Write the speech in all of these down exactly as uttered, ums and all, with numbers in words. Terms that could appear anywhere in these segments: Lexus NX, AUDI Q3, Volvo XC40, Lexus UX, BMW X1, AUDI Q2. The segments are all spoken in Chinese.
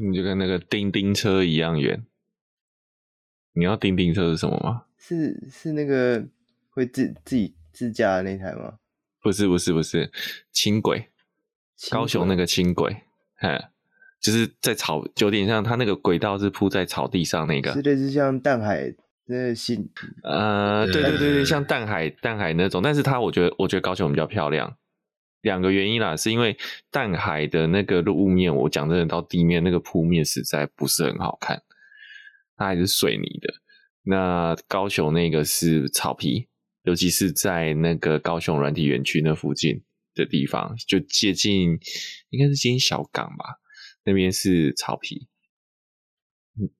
你就跟那个叮叮车一样远。你要叮叮车是什么吗？是是那个会自自己自驾的那台吗？不是不是不是，轻轨，高雄那个轻轨，哎，就是在草，有点像它那个轨道是铺在草地上那个，是类似像淡海。那新呃，对对对对，像淡海淡海那种，但是它我觉得我觉得高雄比较漂亮，两个原因啦，是因为淡海的那个路面，我讲真的到地面那个铺面实在不是很好看，它还是水泥的。那高雄那个是草皮，尤其是在那个高雄软体园区那附近的地方，就接近应该是接近小港吧，那边是草皮。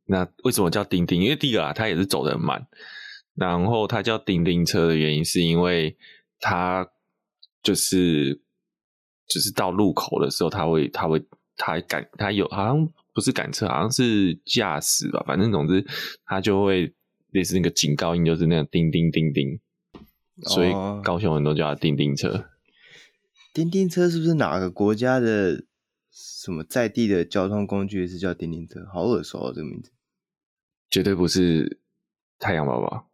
那为什么叫叮叮？因为第一个啊，它也是走得很慢。然后它叫叮叮车的原因，是因为它就是就是到路口的时候它，它会它会它赶它有好像不是赶车，好像是驾驶吧，反正总之它就会类似那个警告音，就是那个叮叮叮叮。所以高雄很多叫它叮叮车。哦、叮叮车是不是哪个国家的？什么在地的交通工具是叫叮叮车，好耳熟哦，这个名字。绝对不是太阳宝宝，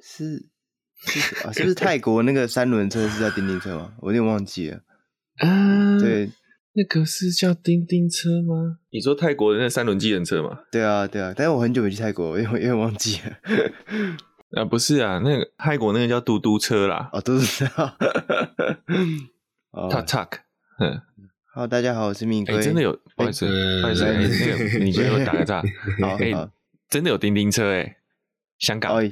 是是啊，是不是泰国那个三轮车是叫叮叮车吗？我有点忘记了。啊，对，那个是叫叮叮车吗？你说泰国的那三轮机人车吗？对啊，对啊，但是我很久没去泰国，我有点忘记了。啊，不是啊，那个泰国那个叫嘟嘟车啦，哦，嘟嘟车，塔塔克，嗯。好，大家好，我是敏哥。哎、欸，真的有，不好意思，不好意思，欸、那个你觉得我打个岔？好，哎、欸，真的有叮叮车哎、欸，香港啊、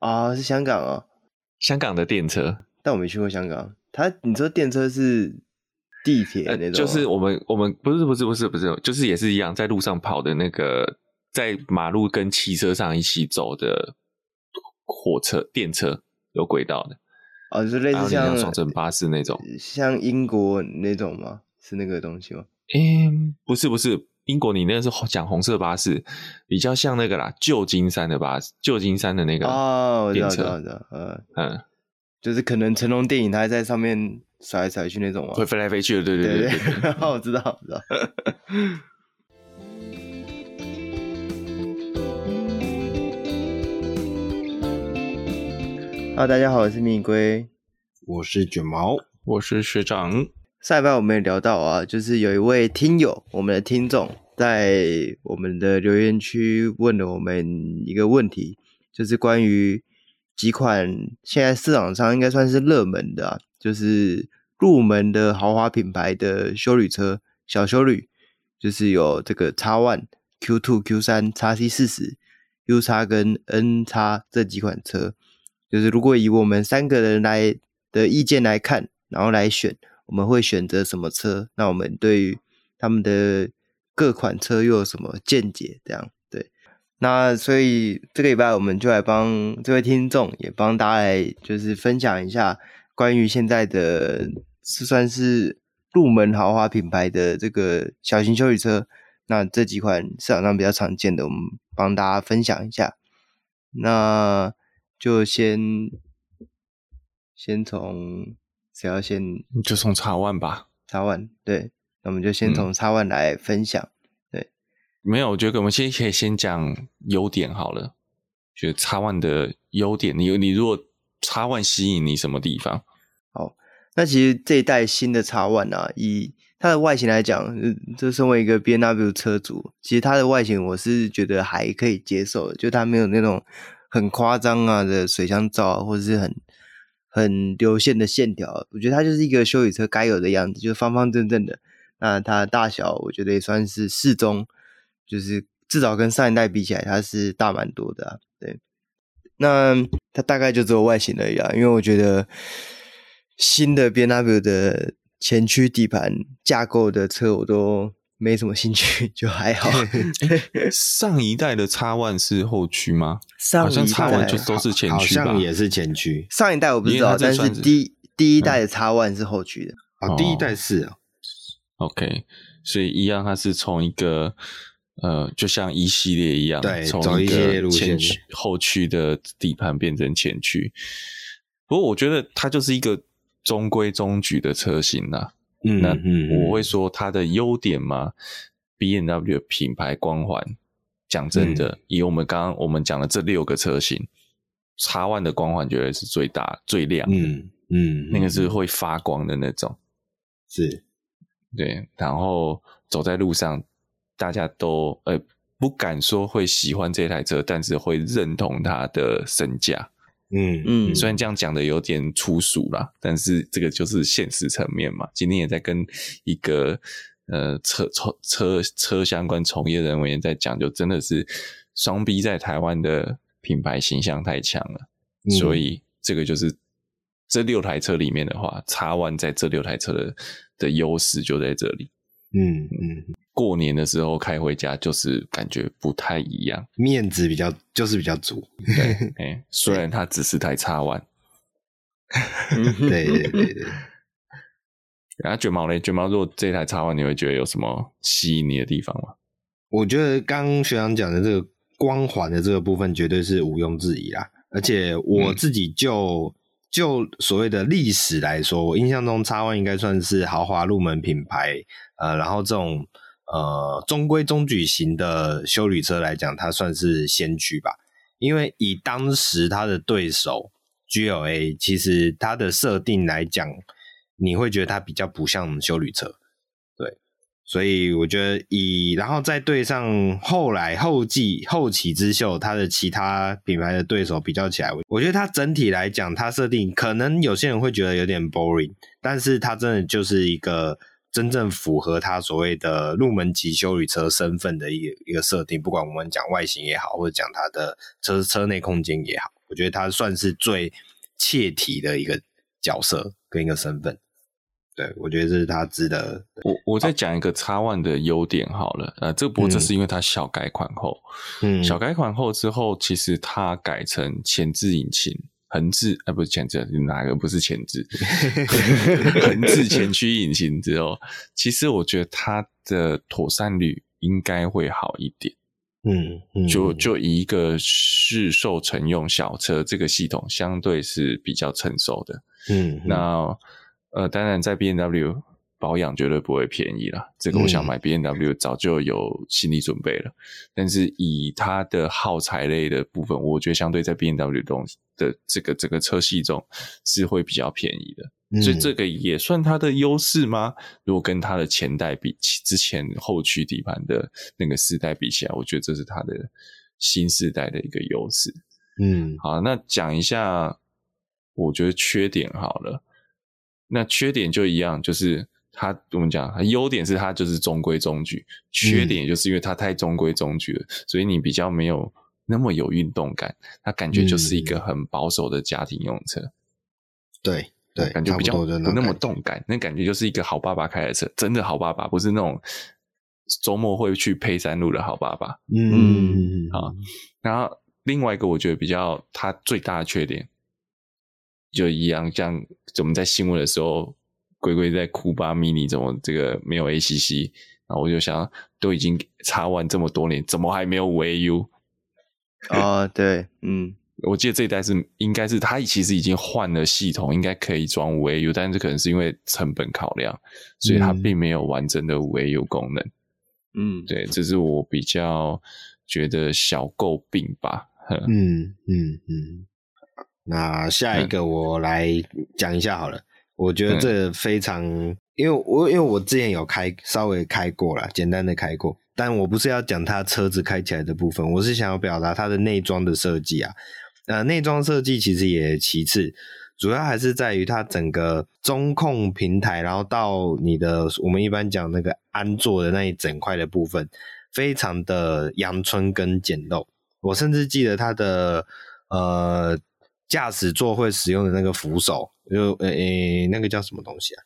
哦哦，是香港哦，香港的电车，但我没去过香港。它，你说电车是地铁那种、呃？就是我们我们不是不是不是不是，就是也是一样在路上跑的那个，在马路跟汽车上一起走的火车电车，有轨道的哦，就类似像双层巴士那种，像英国那种吗？是那个东西吗？诶、欸，不是不是，英国你那是讲红色巴士，比较像那个啦，旧金山的巴士，旧金山的那个哦，电车，我知道，我知道，呃，嗯，就是可能成龙电影他还在上面甩来甩去那种嘛，会飞来飞去的，对对对 对, 對，我知道，我知道。哈喽，大家好，我是蜜龟，我是卷毛，我是学长。上一半我们也聊到啊，就是有一位听友，我们的听众在我们的留言区问了我们一个问题，就是关于几款现在市场上应该算是热门的啊，就是入门的豪华品牌的休旅车，小休旅，就是有这个 X 一、Q 二、Q 三、X C 四十、U X 跟 N X 这几款车，就是如果以我们三个人来的意见来看，然后来选。我们会选择什么车？那我们对于他们的各款车又有什么见解？这样对，那所以这个礼拜我们就来帮这位听众，也帮大家来就是分享一下关于现在的是算是入门豪华品牌的这个小型休旅车。那这几款市场上比较常见的，我们帮大家分享一下。那就先先从。谁要先？就从 X 一 吧。X 一，对，那我们就先从 X 一 来分享、嗯。对，没有，我觉得我们先可以先讲优点好了。觉得 X 一 的优点，你你如果 X 一 吸引你什么地方？好，那其实这一代新的 X 一 啊，以它的外形来讲，就身为一个 B M W 车主，其实它的外形我是觉得还可以接受的，就它没有那种很夸张啊的水箱罩、啊，或者是很。很流线的线条，我觉得它就是一个休旅车该有的样子，就是方方正正的。那它的大小我觉得也算是适中，就是至少跟上一代比起来它是大蛮多的、啊、对。那它大概就只有外形而已啊，因为我觉得新的 B M W 的前驱底盘架构的车我都没什么兴趣，就还好。上一代的 X 一 是后驱吗？上一代好像 X 一 就都是前驱吧，好像也是前驱。上一代我不知道，但是第第一代的 X 一 是后驱的。哦，第一代是啊。OK， 所以一样，它是从一个呃，就像一系列一样，对，从一个前驱后驱的底盘变成前驱。不过我觉得它就是一个中规中矩的车型啦、啊。那我会说它的优点嘛， B M W 的品牌光环，讲真的、嗯、以我们刚刚我们讲的这六个车型 X 一 的光环绝对是最大最亮的，嗯嗯，那个是会发光的那种，是，对，然后走在路上大家都呃不敢说会喜欢这台车，但是会认同它的身价，嗯嗯，虽然这样讲的有点粗俗啦，但是这个就是现实层面嘛。今天也在跟一个呃车车车相关从业人员在讲，就真的是双 B 在台湾的品牌形象太强了、嗯、所以这个就是这六台车里面的话 X 一 在这六台车的的优势就在这里。嗯嗯，过年的时候开回家就是感觉不太一样，面子比较就是比较足，对、欸、虽然它只是台 X 一 对对对对。然后卷毛咧，卷毛如果这台 X 一 你会觉得有什么吸引你的地方吗？我觉得刚学长讲的这个光环的这个部分绝对是毋庸置疑啦，而且我自己就、嗯就所谓的历史来说，我印象中 X 一 应该算是豪华入门品牌，呃，然后这种呃中规中矩型的休旅车来讲，它算是先驱吧。因为以当时它的对手 G L A， 其实它的设定来讲，你会觉得它比较不像休旅车，对，所以我觉得以然后再对上后来后继后起之秀它的其他品牌的对手比较起来，我觉得它整体来讲它设定可能有些人会觉得有点 boring， 但是它真的就是一个真正符合它所谓的入门级休旅车身份的一个一个设定，不管我们讲外形也好，或者讲它的车车内空间也好，我觉得它算是最切题的一个角色跟一个身份，对，我觉得这是它值得。我我再讲一个 X 一 的优点好了，呃，这不过这是因为它小改款后，嗯，小改款后之后，其实它改成前置引擎，横置，呃，不是前置，哪个不是前置？横置前驱引擎之后，其实我觉得它的妥善率应该会好一点。嗯，嗯就就以一个市售乘用小车这个系统，相对是比较成熟的。嗯，那。呃，当然在 B M W 保养绝对不会便宜啦，这个我想买 B M W 早就有心理准备了、嗯、但是以它的耗材类的部分，我觉得相对在 B M W 的这个整个车系中是会比较便宜的、嗯、所以这个也算它的优势吗？如果跟它的前代比，之前后驱底盘的那个世代比起来，我觉得这是它的新世代的一个优势。嗯，好，那讲一下我觉得缺点好了。那缺点就一样，就是它我们讲它优点是它就是中规中矩，缺点就是因为它太中规中矩了、嗯、所以你比较没有那么有运动感，它感觉就是一个很保守的家庭用车、嗯、对对，感觉比较不那么动感，那感觉就是一个好爸爸开的车，真的好爸爸，不是那种周末会去配山路的好爸爸。嗯，好，然后另外一个我觉得比较它最大的缺点就一样，像我们在新闻的时候，龟龟在酷巴 mini 怎么这个没有 A C C， 然后我就想都已经X 一这么多年，怎么还没有 五 A U？ 啊、哦，对，嗯，我记得这一代是应该是它其实已经换了系统，应该可以装 五 A U， 但是可能是因为成本考量，所以它并没有完整的 五 A U 功能。嗯，对，这是我比较觉得小诟病吧。嗯嗯嗯。那下一个我来讲一下好了、嗯、我觉得这非常、嗯、因为我因为我之前有开稍微开过啦，简单的开过，但我不是要讲它车子开起来的部分，我是想要表达它的内装的设计啊。呃，内装设计其实也其次，主要还是在于它整个中控平台，然后到你的我们一般讲那个安座的那一整块的部分，非常的阳春跟简陋。我甚至记得它的呃驾驶座会使用的那个扶手，就诶、欸欸、那个叫什么东西啊？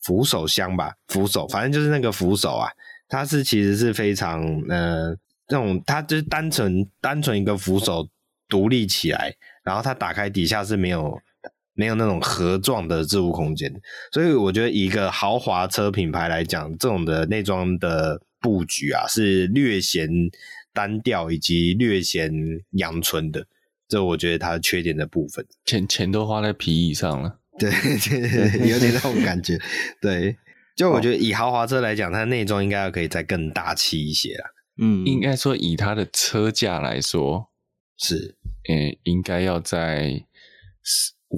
扶手箱吧，扶手，反正就是那个扶手啊，它是其实是非常呃那种，它就是单纯单纯一个扶手独立起来，然后它打开底下是没有没有那种盒状的置物空间，所以我觉得以一个豪华车品牌来讲，这种的内装的布局啊，是略显单调以及略显阳春的。这我觉得它缺点的部分，钱钱都花在皮椅上了，对，有点那种感觉，对。就我觉得以豪华车来讲，它内装应该可以再更大气一些啦。嗯，应该说以它的车价来说是，欸、应该要再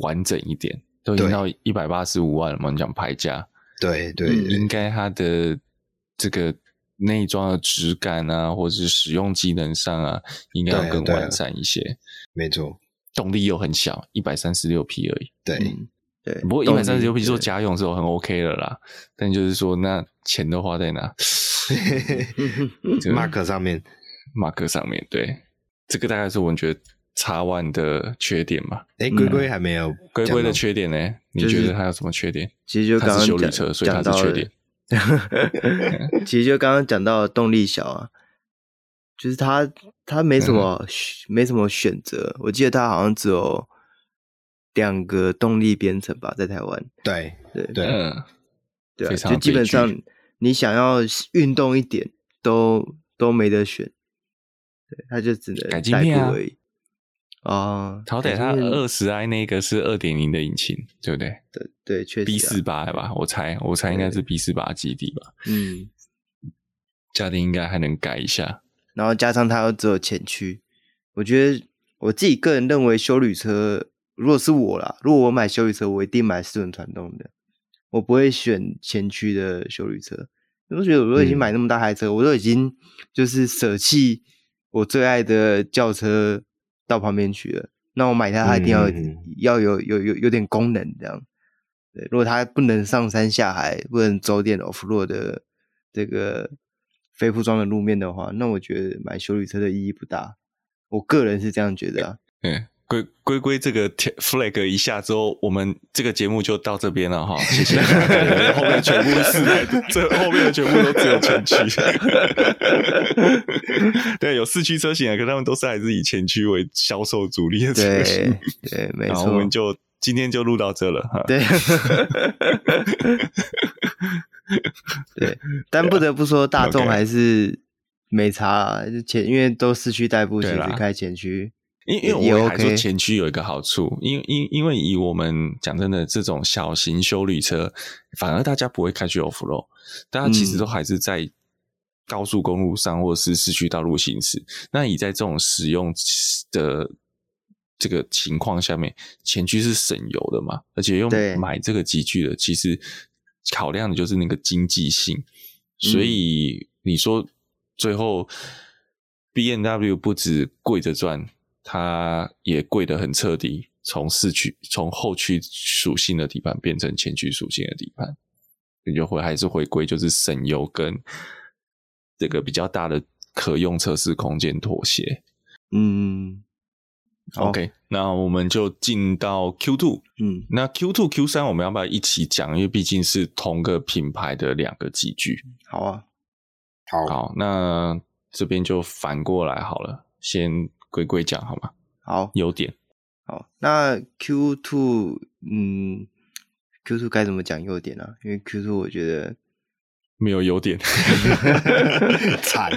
完整一点。都已经到一百八十五万了嘛，你讲牌价，对 对, 對、嗯，应该它的这个内装的质感啊，或者是使用机能上啊，应该要更完善一些。没错，动力又很小， 一百三十六匹 而已。对。嗯对，不过一百三十六匹做家用的时候很 OK 了啦，但就是说那钱都花在哪？Mark 上面 ，Mark 上面，对，这个大概是我觉得 X 一 的缺点嘛。哎，龟龟还没有，龟龟的缺点呢、欸？你觉得它有什么缺点？其实就刚刚讲到，所以它是缺点。其实就刚刚讲到动力小啊，就是它它没什么、嗯、没什么选择，我记得它好像只有两个动力编程吧，在台湾。对对对，嗯，对、啊，就基本上你想要运动一点，都都没得选，对，他就只能代步而已。哦，好歹他 二十 i 那个是 二点零 的引擎，对不对？对对，确实、啊。B 四十八 吧，我猜，我猜应该是 B 四十八 基地吧。嗯，家庭应该还能改一下。然后加上它又只有前驱，我觉得我自己个人认为休旅车。如果是我啦，如果我买休旅车，我一定买四轮传动的，我不会选前驱的休旅车。我觉得我都已经买那么大台车、嗯，我都已经就是舍弃我最爱的轿车到旁边去了。那我买它，它一定要、嗯、要有有有有点功能这样。对，如果它不能上山下海，不能走点 off road 的这个非铺装的路面的话，那我觉得买休旅车的意义不大。我个人是这样觉得啊。嗯。龟龟龟这个 flag 一下之后，我们这个节目就到这边了哈，谢谢。后面全部是，这后面的全部都只有前驱。对，有四驱车型啊，可他们都是还是以前驱为销售主力的车型。对，对没错。然后我们就今天就录到这了哈。对。对，但不得不说，大众还是没差啦，前因为都四驱代步，其实开前驱。因因为我还说前驱有一个好处，因因因为以我们讲真的这种小型休旅车，反而大家不会开去 off road， 大家其实都还是在高速公路上或是市区道路行驶。那以在这种使用的这个情况下面，前驱是省油的嘛，而且用买这个级距的，其实考量的就是那个经济性。所以你说最后 B M W 不止跪着赚。它也贵得很彻底，从四驱从后驱属性的底盘变成前驱属性的底盘，你就会还是回归就是省油跟这个比较大的可用测试空间妥协。嗯 ，OK，、哦、那我们就进到 Q 二， 嗯，那 Q 二 Q 三 我们要不要一起讲？因为毕竟是同个品牌的两个级距。好啊，好，好，那这边就反过来好了，先。龟龟讲好吗？好，优点。好，那 Q 二， 嗯 ，Q 二 该怎么讲优点呢、啊？因为 Q 二 我觉得没有优点，惨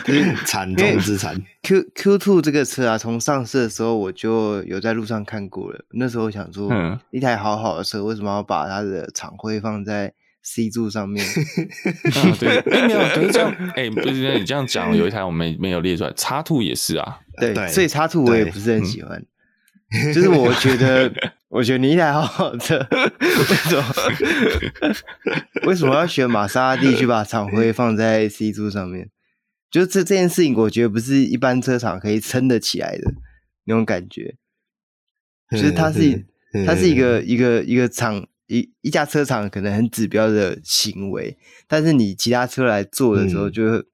惨中之惨。Q Q 二 这个车啊，从上市的时候我就有在路上看过了。那时候我想说，嗯、一台好好的车，为什么要把它的厂徽放在 C 柱上面？啊，对，并、欸、没有，可是这样，哎、欸，不是你这样讲，有一台我没没有列出来，叉 二 也是啊。对，对所以X 二我也不是很喜欢，嗯、就是我觉得，我觉得你一台好好的，为什么为什么要选玛莎拉蒂去把厂徽放在 C 柱上面？就是这这件事情，我觉得不是一般车厂可以撑得起来的那种感觉。就是它是它是一个一个一个厂一一家车厂可能很指标的行为，但是你其他车来做的时候就，就、嗯、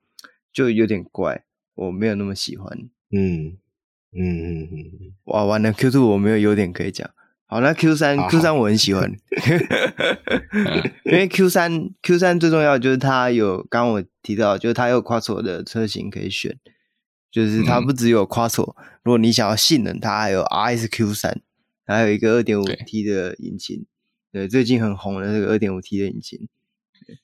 就有点怪，我没有那么喜欢。嗯嗯嗯嗯，哇完了 Q 二 我没有优点可以讲。好，那 Q 三、啊、Q 三 我很喜欢，因为 Q 三 Q 三 最重要的就是它有，刚刚我提到就是它有 Quattro 的车型可以选，就是它不只有 Quattro，、嗯、如果你想要性能，它还有 R S Q 三，还有一个 二点五 T 的引擎，对，对最近很红的这个 二点五 T 的引擎，对，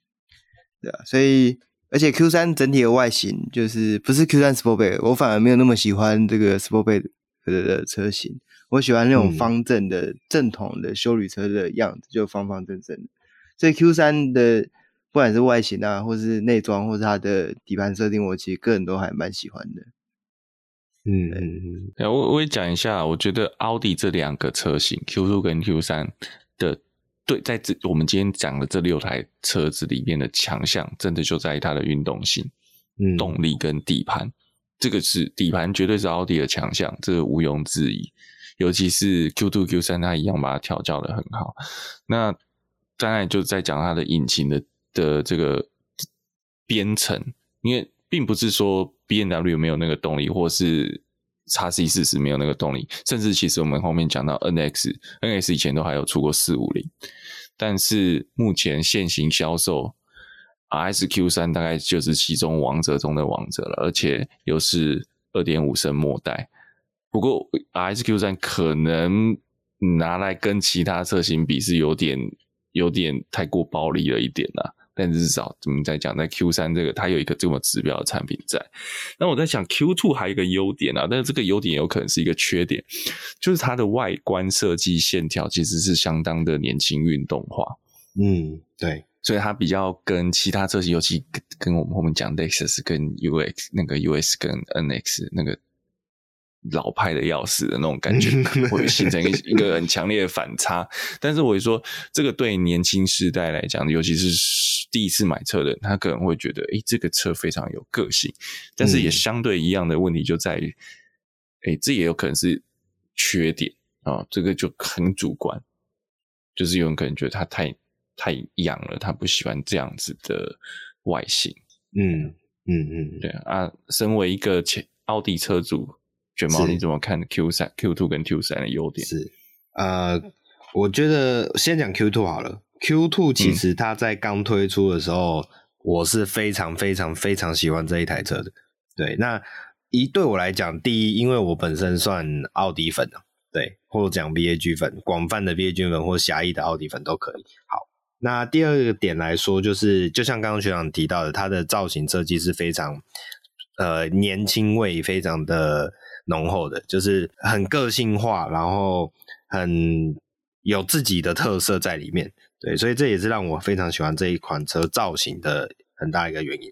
对啊，所以。而且 Q 三 整体的外形就是不是 Q 三 Sportback， 我反而没有那么喜欢这个 Sportback 的车型，我喜欢那种方正的、嗯、正统的休旅车的样子，就方方正正的。所以 Q 三 的不管是外形啊，或是内装，或是它的底盘设定，我其实个人都还蛮喜欢的。嗯嗯嗯，我我也讲一下，我觉得奥迪这两个车型 Q 二 跟 Q 三 的，对，在这我们今天讲的这六台车子里面的强项，真的就在它的运动性、嗯、动力跟底盘。这个是底盘绝对是奥迪的强项，这个毋庸置疑。尤其是 Q 二 Q 三 它一样把它调教得很好。那当然就在讲它的引擎的的这个编程，因为并不是说 B M W 没有那个动力，或是 X C 四十 没有那个动力，甚至其实我们后面讲到 N X， N X 以前都还有出过四五零，但是目前现行销售 R S Q 三 大概就是其中王者中的王者了，而且又是 二点五 升末代。不过 R S Q 三 可能拿来跟其他车型比是有点有点太过暴力了一点啦，但至少我们在讲在 Q 三 这个它有一个这么指标的产品在。那我在想 Q 二 还有一个优点啊，但是这个优点有可能是一个缺点，就是它的外观设计线条其实是相当的年轻运动化。嗯，对，所以它比较跟其他车型，尤其跟我们后面讲 Lexus 跟 U X 那个 U S 跟 N X 那个老派的要死的那种感觉会形成一个很强烈的反差。但是我说这个对年轻世代来讲，尤其是第一次买车的人，他可能会觉得诶这个车非常有个性，但是也相对一样的问题就在于、嗯、诶这也有可能是缺点啊，这个就很主观，就是有人可能觉得他太太洋了，他不喜欢这样子的外形。嗯嗯嗯，对啊，身为一个奥迪车主卷毛，你怎么看 Q 三、Q 二 跟 Q 三 的优点？是，呃，我觉得先讲 Q 二 好了。Q 二 其实它在刚推出的时候、嗯，我是非常非常非常喜欢这一台车的。对，那一对我来讲，第一，因为我本身算奥迪粉啊，对，或讲 V A G 粉，广泛的 V A G 粉或狭义的奥迪粉都可以。好，那第二个点来说，就是就像刚刚学长提到的，它的造型设计是非常，呃，年轻味非常的浓厚的，就是很个性化，然后很有自己的特色在里面。对，所以这也是让我非常喜欢这一款车造型的很大一个原因。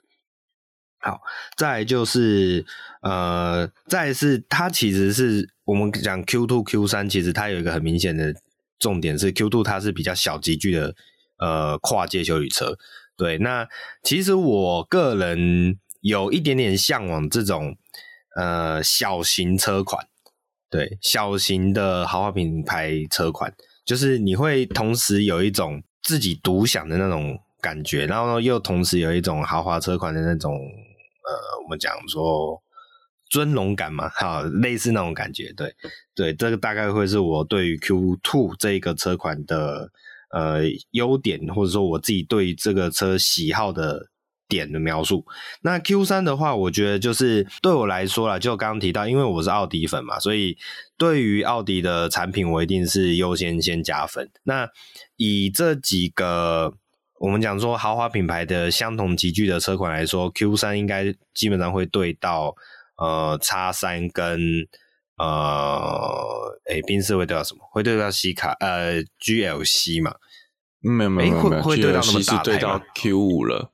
好，再来就是呃，再来是它其实是我们讲 Q 二 Q 三， 其实它有一个很明显的重点是 Q 二 它是比较小级距的呃跨界休旅车。对，那其实我个人有一点点向往这种呃，小型车款，对，小型的豪华品牌车款，就是你会同时有一种自己独享的那种感觉，然后又同时有一种豪华车款的那种呃，我们讲说尊荣感嘛，好，类似那种感觉。对对，这个大概会是我对于 Q 二 这个车款的呃优点，或者说我自己对这个车喜好的点的描述。那 Q 三 的话，我觉得就是对我来说啦，就刚刚提到，因为我是奥迪粉嘛，所以对于奥迪的产品，我一定是优先先加分。那以这几个我们讲说豪华品牌的相同级距的车款来说 ，Q 三 应该基本上会对到呃 X 三 跟呃诶宾士会对到什么？会对到西卡呃 G L C 嘛？没有没有没有，会对到那么大牌吗？ Q 五 了。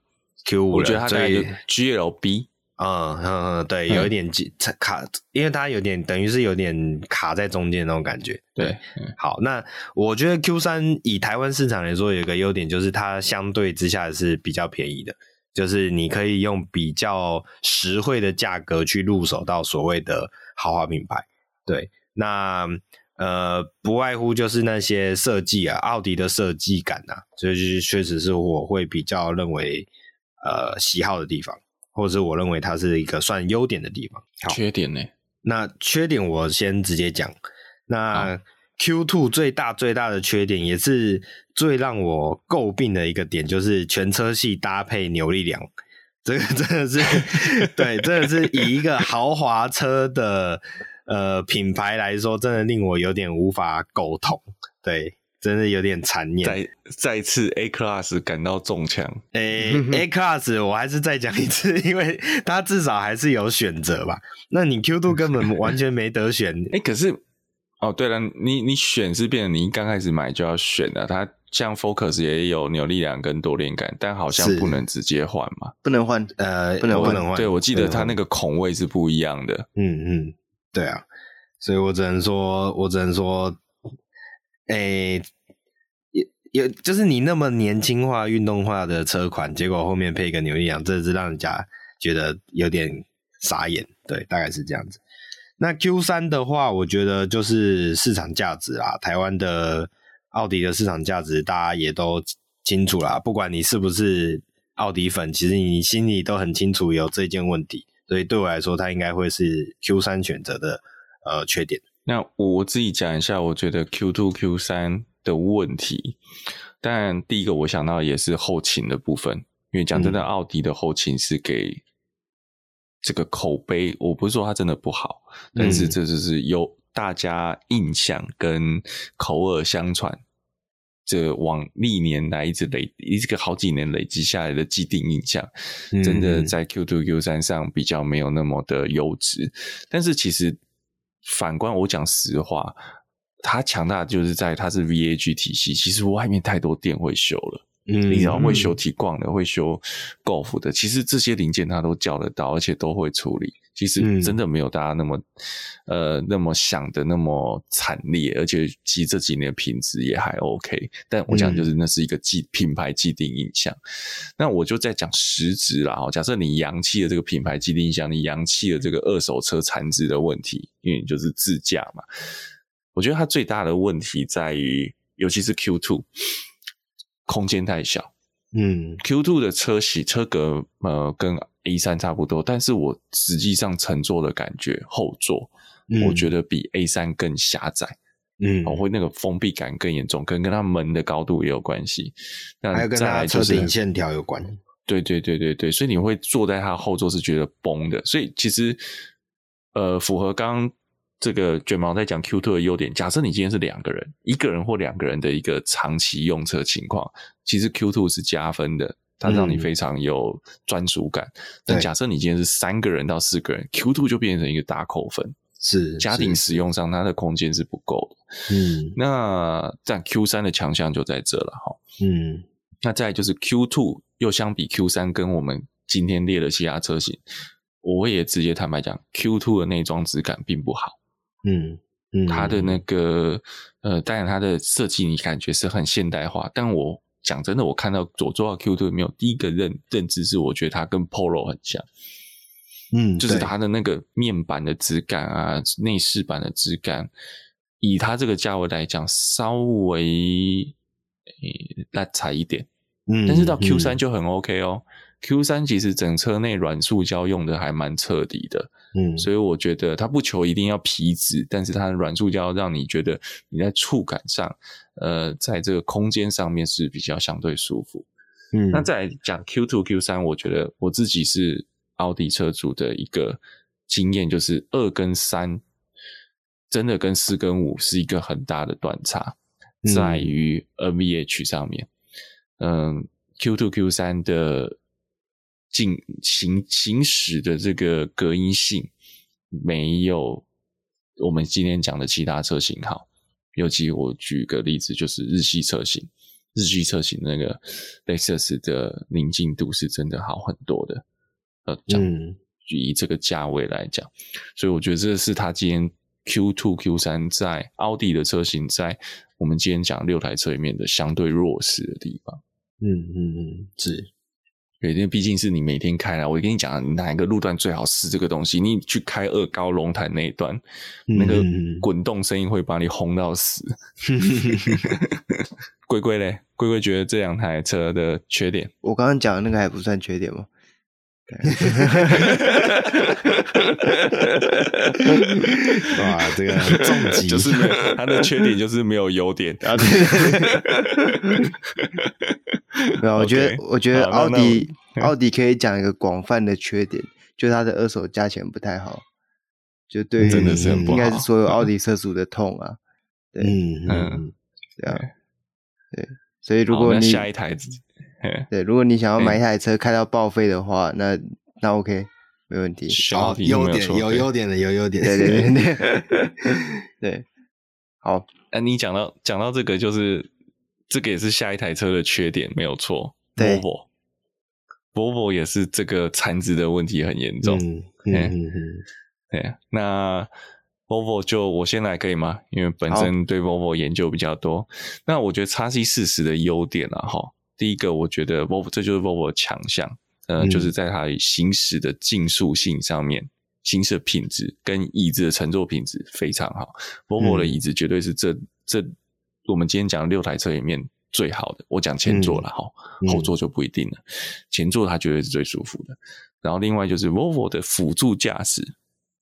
Q 五 我觉得它大概 G L B 嗯嗯对，有一点卡、嗯、因为它有点等于是有点卡在中间那种感觉。对，嗯、好，那我觉得 Q 三 以台湾市场来说有一个优点，就是它相对之下是比较便宜的，就是你可以用比较实惠的价格去入手到所谓的豪华品牌。对，那呃，不外乎就是那些设计啊，奥迪的设计感啊，所以确实是我会比较认为呃，喜好的地方，或者是我认为它是一个算优点的地方。好，缺点呢？那缺点我先直接讲。那 Q 二 最大最大的缺点，也是最让我诟病的一个点，就是全车系搭配扭力梁，这个真的是对，真的是以一个豪华车的呃品牌来说，真的令我有点无法苟同。对。真的有点残念，再再次 A class 感到中枪。诶、欸、A class 我还是再讲一次，因为他至少还是有选择吧。那你 Q 二 根本完全没得选。诶、欸、可是哦，对了，你你选是变成你刚开始买就要选了，他像 Focus 也有扭力梁跟多连杆，但好像不能直接换嘛，不能换，呃，不能换。对，我记得它那个孔位是不一样的。嗯嗯，对啊，所以我只能说，我只能说，诶、欸，也也就是你那么年轻化、运动化的车款，结果后面配一个扭力梁，真的是让人家觉得有点傻眼。对，大概是这样子。那 Q 三 的话，我觉得就是市场价值啦，台湾的奥迪的市场价值大家也都清楚啦，不管你是不是奥迪粉，其实你心里都很清楚有这件问题，所以对我来说它应该会是 Q 三 选择的呃缺点。那我自己讲一下我觉得 Q 二 Q 三 的问题，但第一个我想到也是后勤的部分，因为讲真的奥迪的后勤是给这个口碑，我不是说它真的不好，但是这就是有大家印象跟口耳相传，这往历年来一直累一个好几年累积下来的既定印象，真的在 Q 二 Q 三 上比较没有那么的优质。但是其实反观我讲实话，它强大就是在它是 V A G 体系，其实外面太多店会修了，你只要会修T冠的，会修 Golf 的，其实这些零件它都叫得到，而且都会处理。其实真的没有大家那么、嗯、呃那么想的那么惨烈，而且其实这几年品质也还 OK。但我讲就是那是一个品牌既定印象。嗯、那我就在讲实质啦，假设你扬弃了这个品牌既定印象，你扬弃了这个二手车残值的问题，因为你就是自驾嘛。我觉得它最大的问题在于，尤其是 Q 二， 空间太小。嗯 ，Q 二 的车系车格呃跟 A 三 差不多，但是我实际上乘坐的感觉，后座、嗯、我觉得比 A 三 更狭窄，嗯，我、哦、会那个封闭感更严重，跟跟它门的高度也有关系，那还有跟它车顶线条有关。对对对对对，所以你会坐在它后座是觉得崩的，所以其实呃符合刚刚这个卷毛在讲 Q 二 的优点，假设你今天是两个人，一个人或两个人的一个长期用车情况，其实 Q 二 是加分的，它让你非常有专属感、嗯、但假设你今天是三个人到四个人， Q 二 就变成一个打扣分，是家庭使用上它的空间是不够的。嗯，那但 Q 三 的强项就在这了齁。嗯，那再来就是 Q 二 又相比 Q 三 跟我们今天列的其他车型，我也直接坦白讲 Q 二 的内装质感并不好。嗯，嗯，它的那个呃，当然它的设计你感觉是很现代化，但我讲真的，我看到左座的 Q 二 没有第一个认认知是，我觉得它跟 Polo 很像，嗯，就是它的那个面板的质感啊，内饰板的质感，以它这个价位来讲，稍微诶拉差一点，嗯，但是到 Q 三 就很 OK 哦。嗯嗯，Q 三 其实整车内软塑胶用的还蛮彻底的，嗯，所以我觉得它不求一定要皮质，但是它的软塑胶让你觉得你在触感上呃在这个空间上面是比较相对舒服。嗯，那再来讲 Q 二 Q 三， 我觉得我自己是奥迪车主的一个经验，就是二跟三真的跟四跟五是一个很大的断差，在于 N V H 上面。嗯， Q 二 Q 三 的行行行驶的这个隔音性没有我们今天讲的其他车型好，尤其我举个例子，就是日系车型，日系车型那个 Lexus 的宁静度是真的好很多的，呃，讲以这个价位来讲，所以我觉得这是他今天 Q 二 Q 三 在奥迪的车型在我们今天讲六台车里面的相对弱势的地方。嗯嗯嗯，是。对，因为毕竟是你每天开啦，我跟你讲哪一个路段最好试这个东西，你去开二高龙潭那一段、嗯、那个滚动声音会把你轰到死。龟龟咧，龟龟觉得这两台车的缺点，我刚刚讲的那个还不算缺点吗？哇，这个很重击，就是它的缺点就是没有优点。没有，我觉得、okay, 我觉得奥迪奥迪可以讲一个广泛的缺点，就是它的二手价钱不太好，就对于真的是很不好，应该是所有奥迪车主的痛啊。对，嗯嗯，对啊，对，所以如果你下一台子。对，如果你想要买一台车开到报废的话，那那 OK 没问题。好，优点有优点的，有优点。对对对对，对。好，那、啊、你讲到讲到这个，就是这个也是下一台车的缺点，没有错。Volvo Volvo 也是这个残值的问题很严重。嗯嗯嗯嗯。那 Volvo 就我先来可以吗？因为本身对 Volvo 研究比较多。那我觉得 X C 四十 的优点啊齁，第一个我觉得 Volvo 这就是 Volvo 的强项，呃、嗯，就是在它行驶的竞速性上面，行驶的品质跟椅子的乘坐品质非常好。Volvo 的椅子绝对是这这我们今天讲的六台车里面最好的，我讲前座啦齁，嗯，后座就不一定了，前座它绝对是最舒服的。然后另外就是 Volvo 的辅助驾驶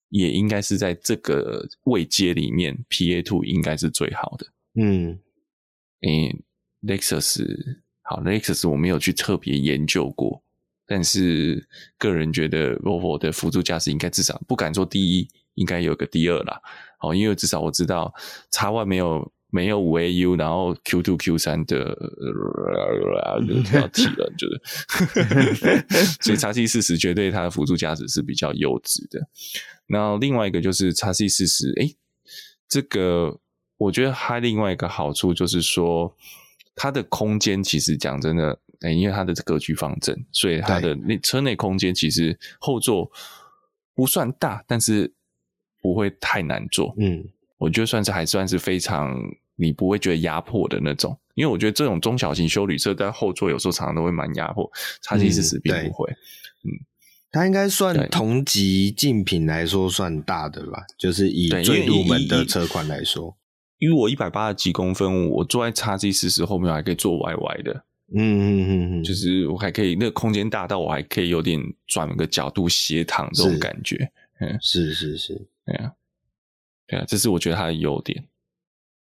也应该是在这个位阶里面 P A 二 应该是最好的。嗯，欸，Lexus 好 Lexus 我没有去特别研究过，但是个人觉得 Volvo 的辅助驾驶应该至少不敢做第一，应该有个第二啦。好，因为至少我知道 X 一 没有没有 五 A U， 然后 Q 二 Q 三 的要提了，就是所以 X C 四十 绝对它的辅助驾驶是比较优质的。然后另外一个就是 X C 四十， 诶这个我觉得它另外一个好处就是说它的空间其实讲真的，诶因为它的格局方正，所以它的车内空间其实后座不算大，但是不会太难坐。嗯，我觉得算是还算是非常你不会觉得压迫的那种，因为我觉得这种中小型休旅车在后座有时候常常都会蛮压迫，X C 四十并不会。嗯，它应该算同级竞品来说算大的吧，就是以最入门的车款来说。因为我一百八十几公分，我坐在 X C 四十 后面还可以坐歪歪的。嗯嗯嗯嗯，就是我还可以那个空间大到我还可以有点转个角度斜躺这种感觉。嗯，是是是，对啊。对啊，这是我觉得它的优点。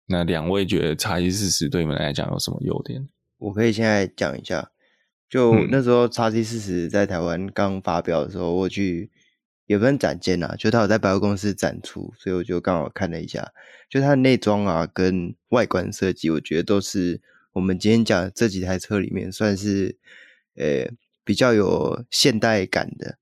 那两位觉得 X C 四十 对你们来讲有什么优点？我可以现在讲一下。就那时候 X C 四十 在台湾刚发表的时候，我去也不算展间啊，就它有在百货公司展出，所以我就刚好看了一下。就它的内装啊跟外观设计，我觉得都是我们今天讲的这几台车里面算是呃比较有现代感的。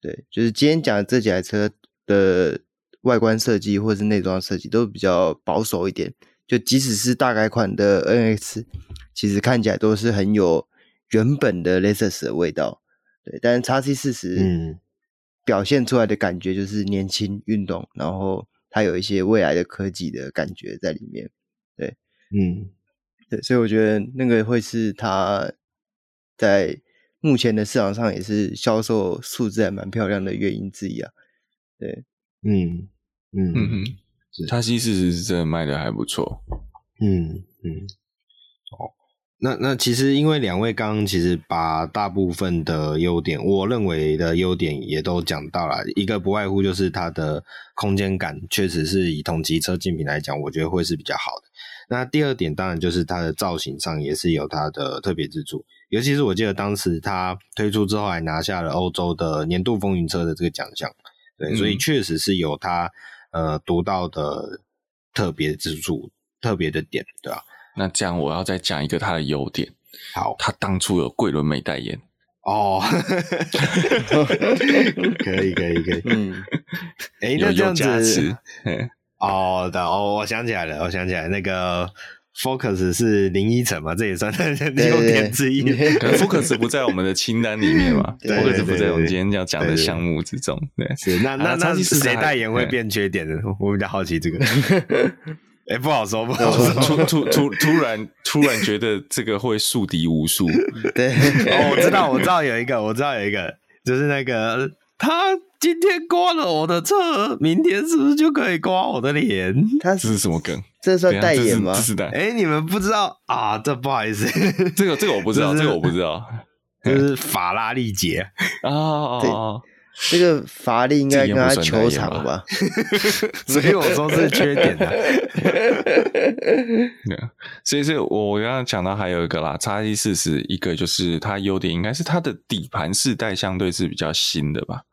对，就是今天讲的这几台车的外观设计或是内装设计都比较保守一点，就即使是大改款的 N X， 其实看起来都是很有原本的 Lexus 的味道。对，但是 X C 四十 表现出来的感觉就是年轻运动，然后它有一些未来的科技的感觉在里面。对，嗯，对，所以我觉得那个会是它在目前的市场上也是销售数字还蛮漂亮的原因之一啊。对。嗯嗯嗯，它 X C 四十 是真的卖的还不错。嗯嗯，哦，那那其实因为两位刚刚其实把大部分的优点，我认为的优点也都讲到了，一个不外乎就是它的空间感，确实是以同级车竞品来讲，我觉得会是比较好的。那第二点当然就是它的造型上也是有它的特别之处，尤其是我记得当时它推出之后，还拿下了欧洲的年度风云车的这个奖项。对，所以确实是有它呃独到的特别之处，特别的点，对吧？那这样我要再讲一个它的优点。好，它当初有桂纶镁代言。哦，可以可以可以。嗯，哎，那这样子，哦，的哦，我想起来了，我想起来那个。Focus 是林依晨嘛，这也算优点之一。Focus 不在我们的清单里面嘛，對對對對 Focus 不在我们今天要讲的项目之中。對對對對對對對是，那那那谁代言会变缺点的？我比较好奇这个。哎、欸，不好说，不好说。突突突突然突然觉得这个会树敌无数。对，哦，我知道，我知道有一个，我知道有一个，就是那个他。今天刮了我的车，明天是不是就可以刮我的脸？他这是什么梗？这算代言吗？哎、欸，你们不知道啊？这不好意思，这个这个我不知道，这个我不知道。这是法拉利姐啊、哦！这个法拉利应该跟他球场吧？所以我说是缺点啊。所以，所以我刚刚讲到还有一个啦 ，X C 四十 一个就是它优点应该是它的底盘世代相对是比较新的吧。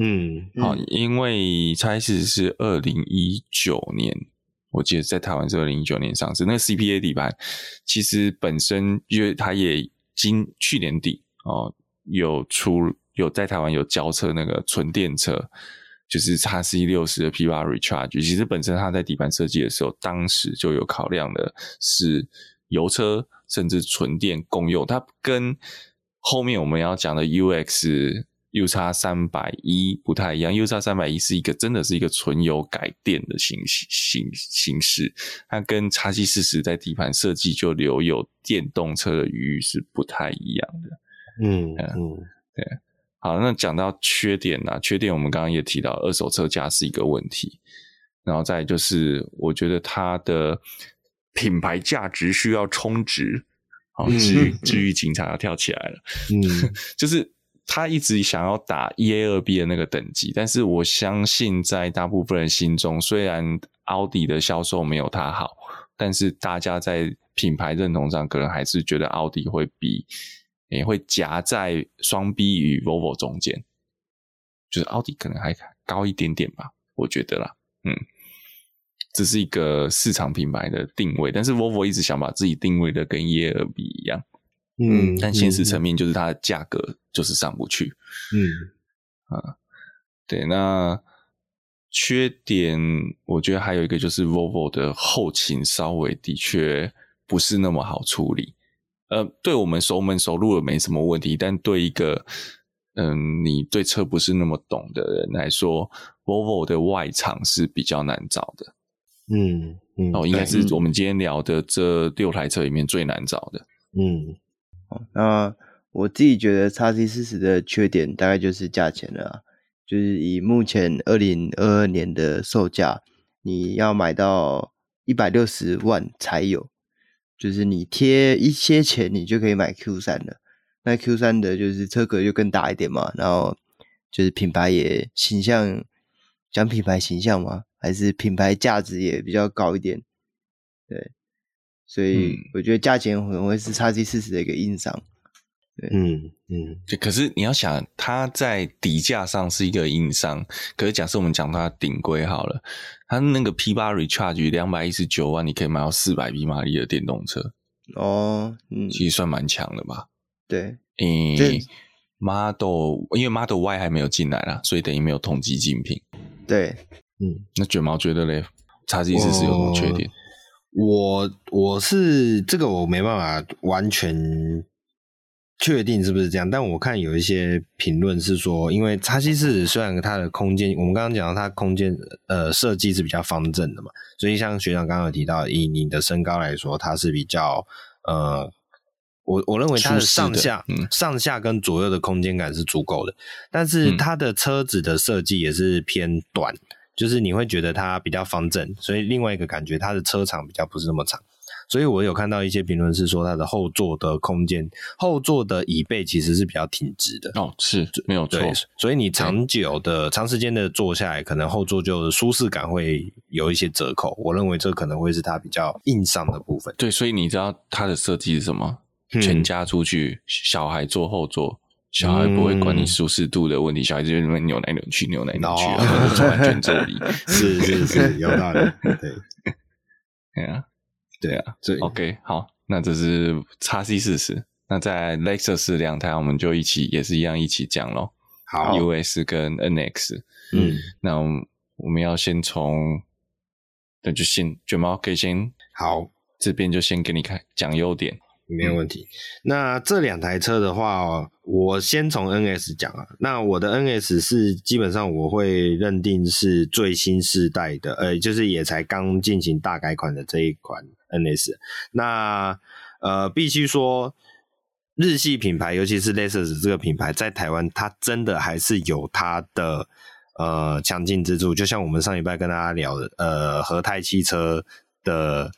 嗯，好、嗯，因为 X C 四十 是二零一九年，我记得在台湾是二零一九年上市。那个 C P A 底盘其实本身因为它也今去年底、哦、有出有在台湾有交车那个纯电车，就是它 C 六十 的 P 八 Recharge， 其实本身它在底盘设计的时候，当时就有考量的是油车甚至纯电共用，它跟后面我们要讲的 U X U X 三百一 不太一样。 U X 三百一 是一个真的是一个纯油改电的形形形式，它跟 X C 四十 在底盘设计就留有电动车的余裕是不太一样的。嗯嗯，对。好，那讲到缺点啦、啊、缺点我们刚刚也提到二手车价是一个问题，然后再来就是我觉得它的品牌价值需要充值。好，至于至于警察跳起来了，嗯，就是他一直想要打 E A 二 B 的那个等级，但是我相信在大部分人心中，虽然奥迪的销售没有它好，但是大家在品牌认同上可能还是觉得奥迪会比也会夹在双 B 与 Volvo 中间，就是奥迪可能还高一点点吧，我觉得啦，嗯，这是一个市场品牌的定位，但是 Volvo 一直想把自己定位的跟 E A 二 B 一样。嗯，但现实层面就是它的价格就是上不去。嗯，啊，对，那缺点我觉得还有一个就是 Volvo 的后勤稍微的确不是那么好处理。呃，对我们熟门熟路的没什么问题，但对一个嗯、呃、你对车不是那么懂的人来说 ，Volvo 的外场是比较难找的。嗯嗯，哦，应该是我们今天聊的这六台车里面最难找的。嗯。那我自己觉得 X C 四十 的缺点大概就是价钱了、啊、就是以目前二零二二年的售价，你要买到一百六十万才有，就是你贴一些钱你就可以买 Q 三 了。那 Q 三 的就是车格就更大一点嘛，然后就是品牌也形象，讲品牌形象嘛，还是品牌价值也比较高一点，对，所以我觉得价钱可能会是 X C 四十 的一个硬伤。嗯嗯，对。可是你要想，它在底价上是一个硬伤，可是假设我们讲它顶规好了，它那个 P 八 Recharge 两百一十九万，你可以买到四百匹马力的电动车。哦，嗯，其实算蛮强的吧？对，嗯、欸、，Model 因为 Model Y 还没有进来啦，所以等于没有统计竞品。对，嗯，那卷毛觉得嘞 ，X C 四十 有什么缺点？我我是这个我没办法完全确定是不是这样，但我看有一些评论是说，因为 X C 四十 虽然它的空间，我们刚刚讲到它空间呃设计是比较方正的嘛，所以像学长刚刚有提到，以你的身高来说，它是比较呃，我我认为它的上下的、嗯、上下跟左右的空间感是足够的，但是它的车子的设计也是偏短。嗯，就是你会觉得它比较方正，所以另外一个感觉它的车长比较不是那么长，所以我有看到一些评论是说它的后座的空间，后座的椅背其实是比较挺直的。哦，是，没有错。所以你长久的长时间的坐下来，可能后座就舒适感会有一些折扣，我认为这可能会是它比较硬伤的部分。对，所以你知道它的设计是什么？嗯、全家出去，小孩坐后座。小孩不会管你舒适度的问题，嗯、小孩就在那边扭来扭去，扭来扭去，然后就完全坐离。是是是，有道理。对，对啊，对啊，对。OK， 好，那这是 X C 四十， 那在 Lexus 两台，我们就一起也是一样一起讲咯。好 ，U S 跟 N X。嗯，那我们我们要先从，那就先卷毛可以先好，这边就先给你看讲优点。没有问题。那这两台车的话、哦、我先从 N S 讲啊。那我的 N S 是基本上我会认定是最新世代的，呃，就是也才刚进行大改款的这一款 N S。那呃，必须说日系品牌，尤其是 Lexus 这个品牌，在台湾它真的还是有它的呃强劲之处。就像我们上礼拜跟大家聊的，呃，和泰汽车的。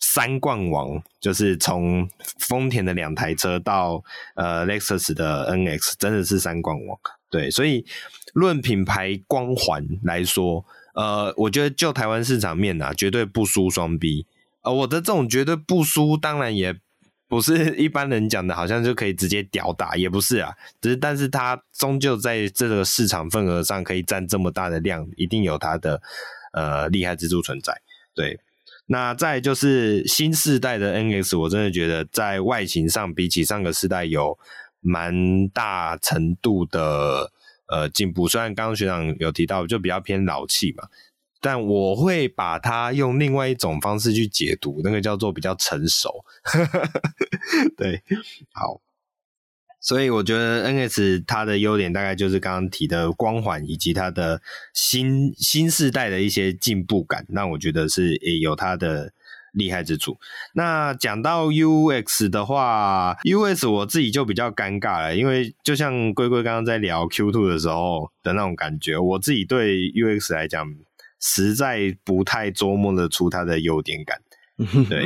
三冠王，就是从丰田的两台车到呃 Lexus 的 N X， 真的是三冠王。对，所以论品牌光环来说，呃，我觉得就台湾市场面啊，绝对不输双 B。呃，我的这种绝对不输，当然也不是一般人讲的，好像就可以直接吊打，也不是啊。只是，但是它终究在这个市场份额上可以占这么大的量，一定有它的呃厉害之处存在。对。那再就是新世代的 N X， 我真的觉得在外形上比起上个世代有蛮大程度的呃进步，虽然刚刚学长有提到就比较偏老气嘛，但我会把它用另外一种方式去解读，那个叫做比较成熟对，好，所以我觉得 N X 它的优点大概就是刚刚提的光环以及它的新新世代的一些进步感，那我觉得是也有它的厉害之处。那讲到 U X 的话 U X 我自己就比较尴尬了，因为就像龟龟刚刚在聊 Q 二 的时候的那种感觉，我自己对 U X 来讲实在不太琢磨得出它的优点感对，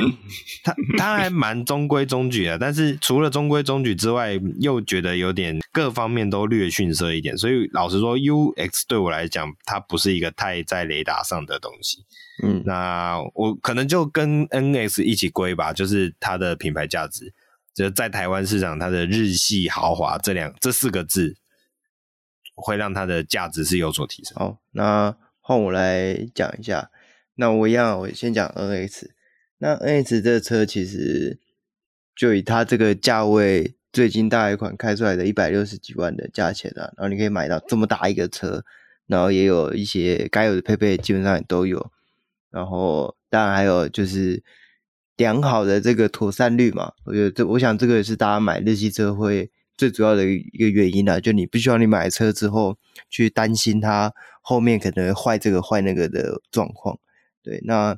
他他还蛮中规中矩的，但是除了中规中矩之外又觉得有点各方面都略逊色一点，所以老实说 U X 对我来讲它不是一个太在雷达上的东西。嗯，那我可能就跟 N X 一起归吧，就是它的品牌价值，就是在台湾市场它的日系豪华这两这四个字会让它的价值是有所提升。好，那换我来讲一下，那我一样我先讲 N X。那 N X 这车其实就以它这个价位最近大一款开出来的一百六十几万的价钱啊，然后你可以买到这么大一个车，然后也有一些该有的配备基本上也都有，然后当然还有就是良好的这个妥善率嘛，我觉得这我想这个是大家买日系车会最主要的一个原因啦、啊，就你不需要你买车之后去担心它后面可能坏这个坏那个的状况。对，那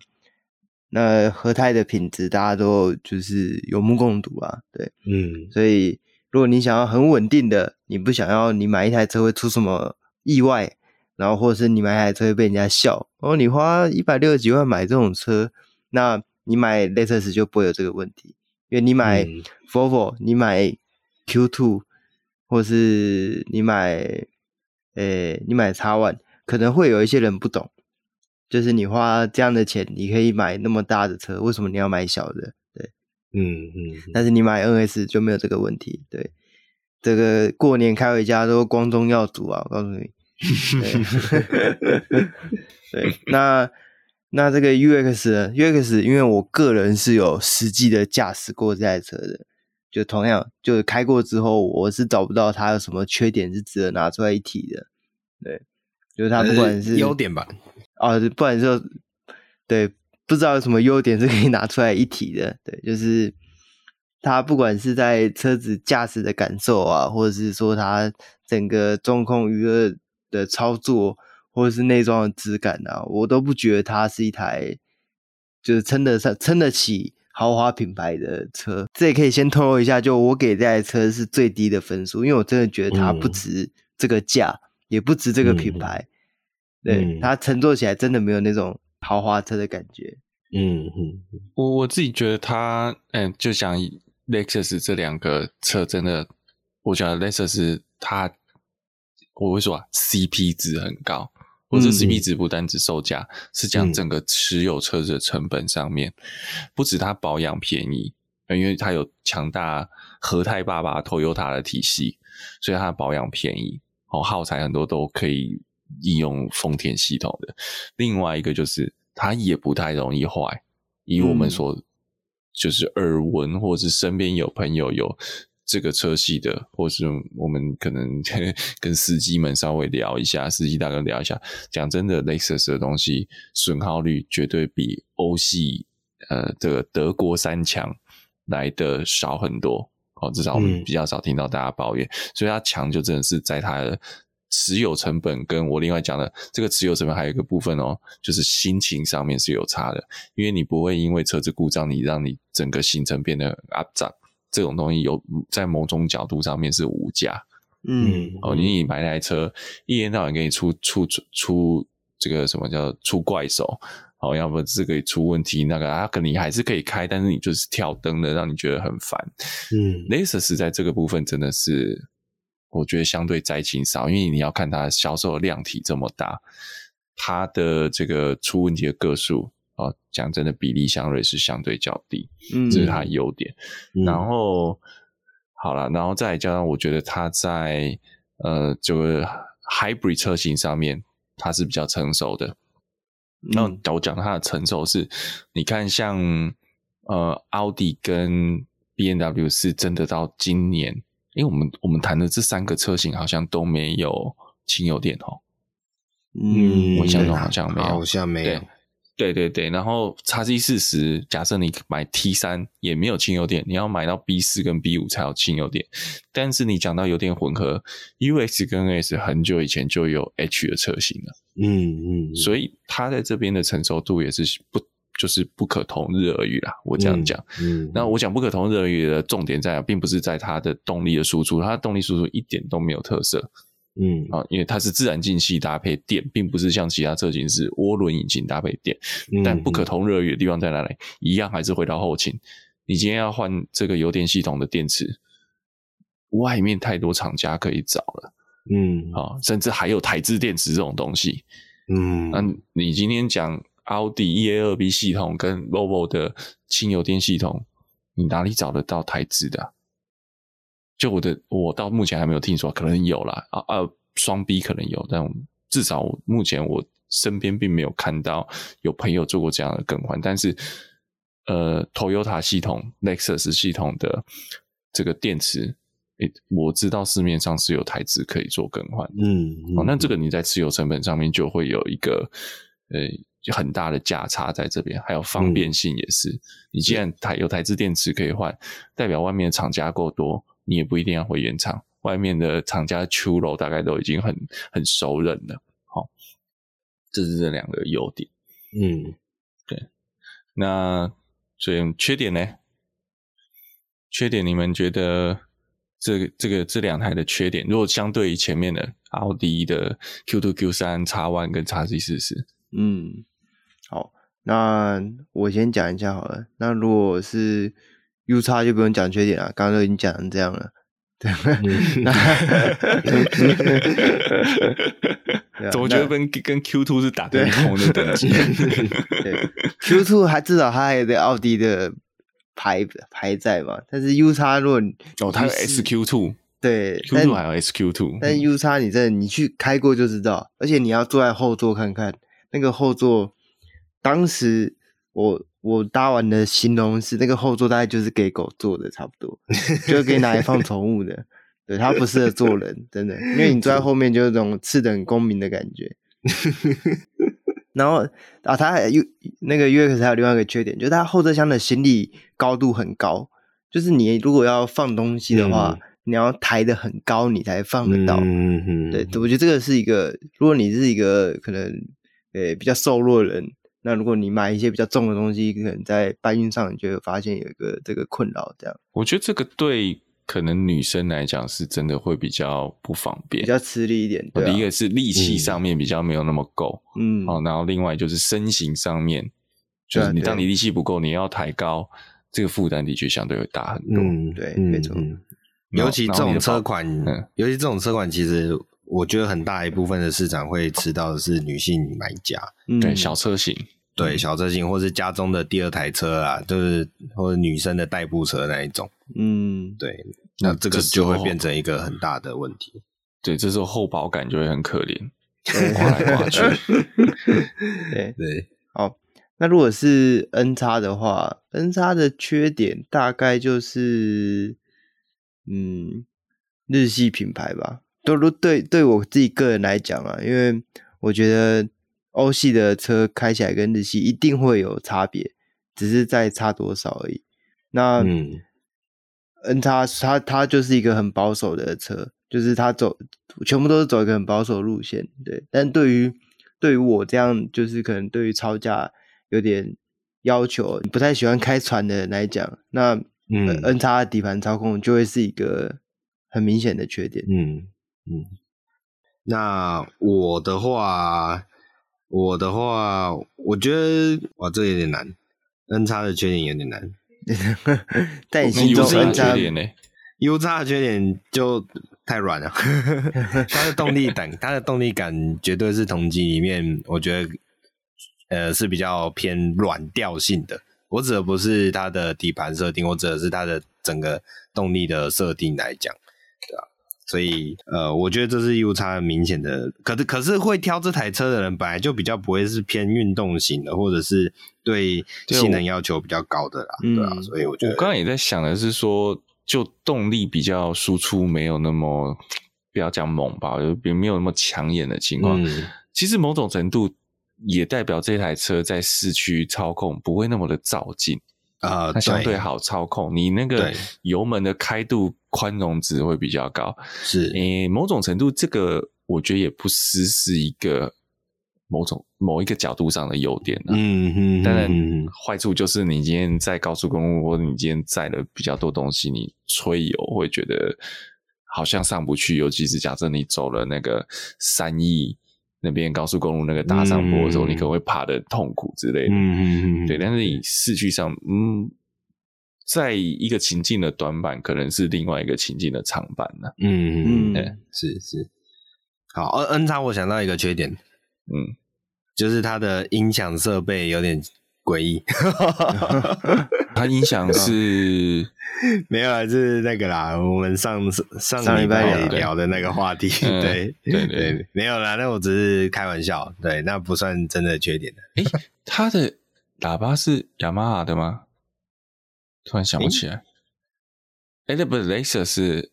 那和泰的品质大家都就是有目共睹啊，对，嗯，所以如果你想要很稳定的，你不想要你买一台车会出什么意外，然后或者是你买一台车会被人家笑，然后你花一百六十几万买这种车，那你买 Lexus 就不会有这个问题，因为你买 Volvo、嗯、你买 Q 二 或是你买诶你买 X 一 可能会有一些人不懂，就是你花这样的钱你可以买那么大的车，为什么你要买小的？对，嗯嗯。但是你买 N S 就没有这个问题，对。这个过年开回家都光宗耀祖啊，我告诉你。对， 对，那那这个 U X 呢 U X 因为我个人是有实际的驾驶过这台车的，就同样就开过之后我是找不到它有什么缺点是值得拿出来一提的，对。就是它不管是优点吧，哦，不管是对，不知道有什么优点是可以拿出来一提的，对，就是它不管是在车子驾驶的感受啊，或者是说它整个中控娱乐的操作，或者是内装的质感啊，我都不觉得它是一台就是撑得上、撑得起豪华品牌的车。这也可以先透露一下，就我给这台车是最低的分数，因为我真的觉得它不值这个价，嗯、也不值这个品牌。嗯，对，它乘坐起来真的没有那种豪华车的感觉。嗯嗯，我我自己觉得它，嗯，就像 Lexus 这两个车真的，我觉得 Lexus 它，我会说啊 ，C P 值很高。或者 C P 值不单只售价，嗯、是讲整个持有车子的成本上面，嗯、不止它保养便宜，因为它有强大和泰爸爸 Toyota 的体系，所以它的保养便宜，哦，耗材很多都可以应用丰田系统的。另外一个就是它也不太容易坏，以我们所就是耳闻或是身边有朋友有这个车系的，或是我们可能跟司机们稍微聊一下，司机大哥聊一下，讲真的 Lexus 的东西损耗率绝对比欧系呃这个德国三强来的少很多，哦，至少我们比较少听到大家抱怨，嗯、所以它强就真的是在它的持有成本，跟我另外讲的这个持有成本还有一个部分哦，就是心情上面是有差的，因为你不会因为车子故障你让你整个行程变得很阿杂，这种东西有在某种角度上面是无价。嗯，哦，你买那台车一天到晚给你出出出这个什么叫出怪手，哦，要不这个出问题那个啊，可能你还是可以开，但是你就是跳灯的，让你觉得很烦。嗯 ，Lexus 在这个部分真的是，我觉得相对灾情少，因为你要看它销售的量体这么大，它的这个出问题的个数啊，讲真的比例相对是相对较低，嗯，这是它的优点。嗯、然后好啦，然后再来加上我觉得它在呃这个 hybrid 车型上面它是比较成熟的。那、嗯、我讲它的成熟是，你看像呃奥迪跟 B M W 是真的到今年。因为我们我们谈的这三个车型好像都没有轻油电齁。嗯，我印象中好像没有，好像没有。对对对，然后 X C 四十 假设你买 T 三 也没有轻油电，你要买到 B 四 跟 B 五 才有轻油电。但是你讲到油电混合 U X 跟 N S 很久以前就有 H 的车型了，嗯嗯，所以它在这边的成熟度也是不就是不可同日而语啦，我这样讲。嗯，那、嗯、我讲不可同日而语的重点在并不是在它的动力的输出，它的动力输出一点都没有特色。嗯，啊，因为它是自然进气搭配电，并不是像其他车型是涡轮引擎搭配电。嗯，但不可同日而语的地方在哪里？一样还是回到后勤。你今天要换这个油电系统的电池，外面太多厂家可以找了。嗯，啊，甚至还有台制电池这种东西。嗯，那你今天讲Audi E A 二 B 系统跟 Volvo 的轻油电系统，你哪里找得到台制的啊？就我的，我到目前还没有听说，可能有啦，啊啊，双 B 可能有，但至少我目前我身边并没有看到有朋友做过这样的更换。但是，呃 ，Toyota 系统、Lexus 系统的这个电池，欸，我知道市面上是有台制可以做更换。嗯，嗯，哦，那这个你在持有成本上面就会有一个呃。很大的价差在这边，还有方便性也是。嗯，你既然台有台制电池可以换，代表外面的厂家够多，你也不一定要回原厂。外面的厂家出楼大概都已经很很熟认了，哦，这是这两个优点。嗯，对。那所以缺点呢？缺点你们觉得这个这个这两台的缺点，如果相对于前面的奥迪的 Q 二、Q 三、X 一 跟 X C 四十，嗯。好，那我先讲一下好了。那如果是 U 叉就不用讲缺点了，刚刚都已经讲成这样了。对，嗯，总觉得跟跟 Q 二 是打对空的等级。Q 二 还至少它还有个奥迪的牌牌在嘛，但是 U 叉如果哦，它有 S Q 二。对 ，Q 二 还有 S Q 二， 但 U 叉你真的你去开过就知道，而且你要坐在后座看看。那个后座，当时我我搭完的形容是，那个后座大概就是给狗坐的，差不多，就可以拿来放宠物的。对，它不适合坐人，真的，因为你坐在后面就是那种次等公民的感觉。然后啊，它还有那个 U X 还有另外一个缺点，就是它后车厢的行李高度很高，就是你如果要放东西的话。嗯，你要抬得很高，你才放得到。嗯嗯，对，我觉得这个是一个，如果你是一个可能，呃，比较瘦弱的人，那如果你买一些比较重的东西，可能在搬运上，你就会发现有一个这个困扰。这样，我觉得这个对可能女生来讲是真的会比较不方便，比较吃力一点。对啊，第一个是力气上面比较没有那么够，嗯，好，然后另外就是身形上面，就是你当你力气不够，你要抬高，这个负担的确相对会大很多。嗯，对，没错。嗯，尤其这种车款，嗯，尤其这种车款，其实我觉得很大一部分的市场会吃到的是女性买家，嗯，对小车型，对小车型，或是家中的第二台车啊，就是或者女生的代步车那一种，嗯，对，那这个就会变成一个很大的问题。嗯，对，这时候后保感就会很可怜，刮来刮去。对对，好，那如果是 N 叉的话 ，N 叉的缺点大概就是。嗯，日系品牌吧，都都对对我自己个人来讲啊，因为我觉得欧系的车开起来跟日系一定会有差别，只是在差多少而已。那嗯 ，N 叉它它就是一个很保守的车，就是它走全部都是走一个很保守路线，对。但对于对于我这样就是可能对于超价有点要求，不太喜欢开船的人来讲，那。嗯，呃、，N 叉的底盘操控就会是一个很明显的缺点。嗯嗯，那我的话，我的话，我觉得哇，这有点难。N 叉的缺点有点难，在你心中 N 叉点呢 ？U 叉的缺点就太软了，它的动力感，它的动力感绝对是同级里面，我觉得呃是比较偏软调性的。我指的不是它的底盘设定，我指的是它的整个动力的设定来讲，对吧？所以呃，我觉得这是 U 差明显的，可是可是会挑这台车的人本来就比较不会是偏运动型的，或者是对性能要求比较高的啦，对吧，啊？所以我觉得我刚刚也在想的是说，就动力比较输出没有那么不要讲猛吧，就没有那么抢眼的情况、嗯、其实某种程度也代表这台车在市区操控不会那么的躁进、呃、它相对好操控，你那个油门的开度宽容值会比较高，是、欸、某种程度这个我觉得也不失是一个某种某一个角度上的优点、啊、嗯哼，当然坏处就是你今天在高速公路或者你今天载了比较多东西，你吹油会觉得好像上不去，尤其是假设你走了那个三义那边高速公路那个大上坡的时候、嗯、你可能会爬得痛苦之类的，嗯，对，但是你市区上嗯，在一个情境的短板可能是另外一个情境的长板、啊、嗯嗯，是是好。 N X 我想到一个缺点，嗯，就是它的音响设备有点诡异。它音响是没有啦，是那个啦，我们上上礼拜聊的那个话题，对、嗯、对 对, 對, 對，没有啦，那我只是开玩笑，对，那不算真的缺点的。诶、欸、它的喇叭是雅马哈的吗？突然想不起来。诶、欸欸、不是 Lexus 是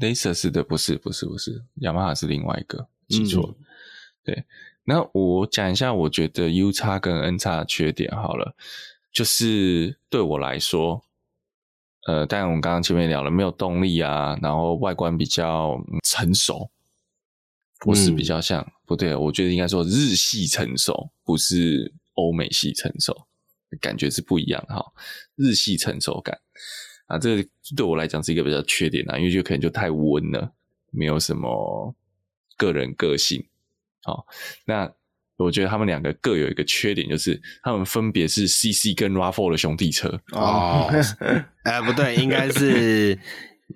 Lexus 的，不是不是不是，雅马哈是另外一个，记错了、嗯。对，那我讲一下我觉得 U X 跟 N X 的缺点好了，就是对我来说呃，当然我们刚刚前面聊了没有动力啊，然后外观比较成熟，不是比较像、嗯、不对，我觉得应该说日系成熟，不是欧美系成熟，感觉是不一样哈。日系成熟感啊，这个对我来讲是一个比较缺点啊，因为就可能就太温了，没有什么个人个性。好，那我觉得他们两个各有一个缺点，就是他们分别是 C C 跟 R A V 四 的兄弟车哦。呃，不对，应该是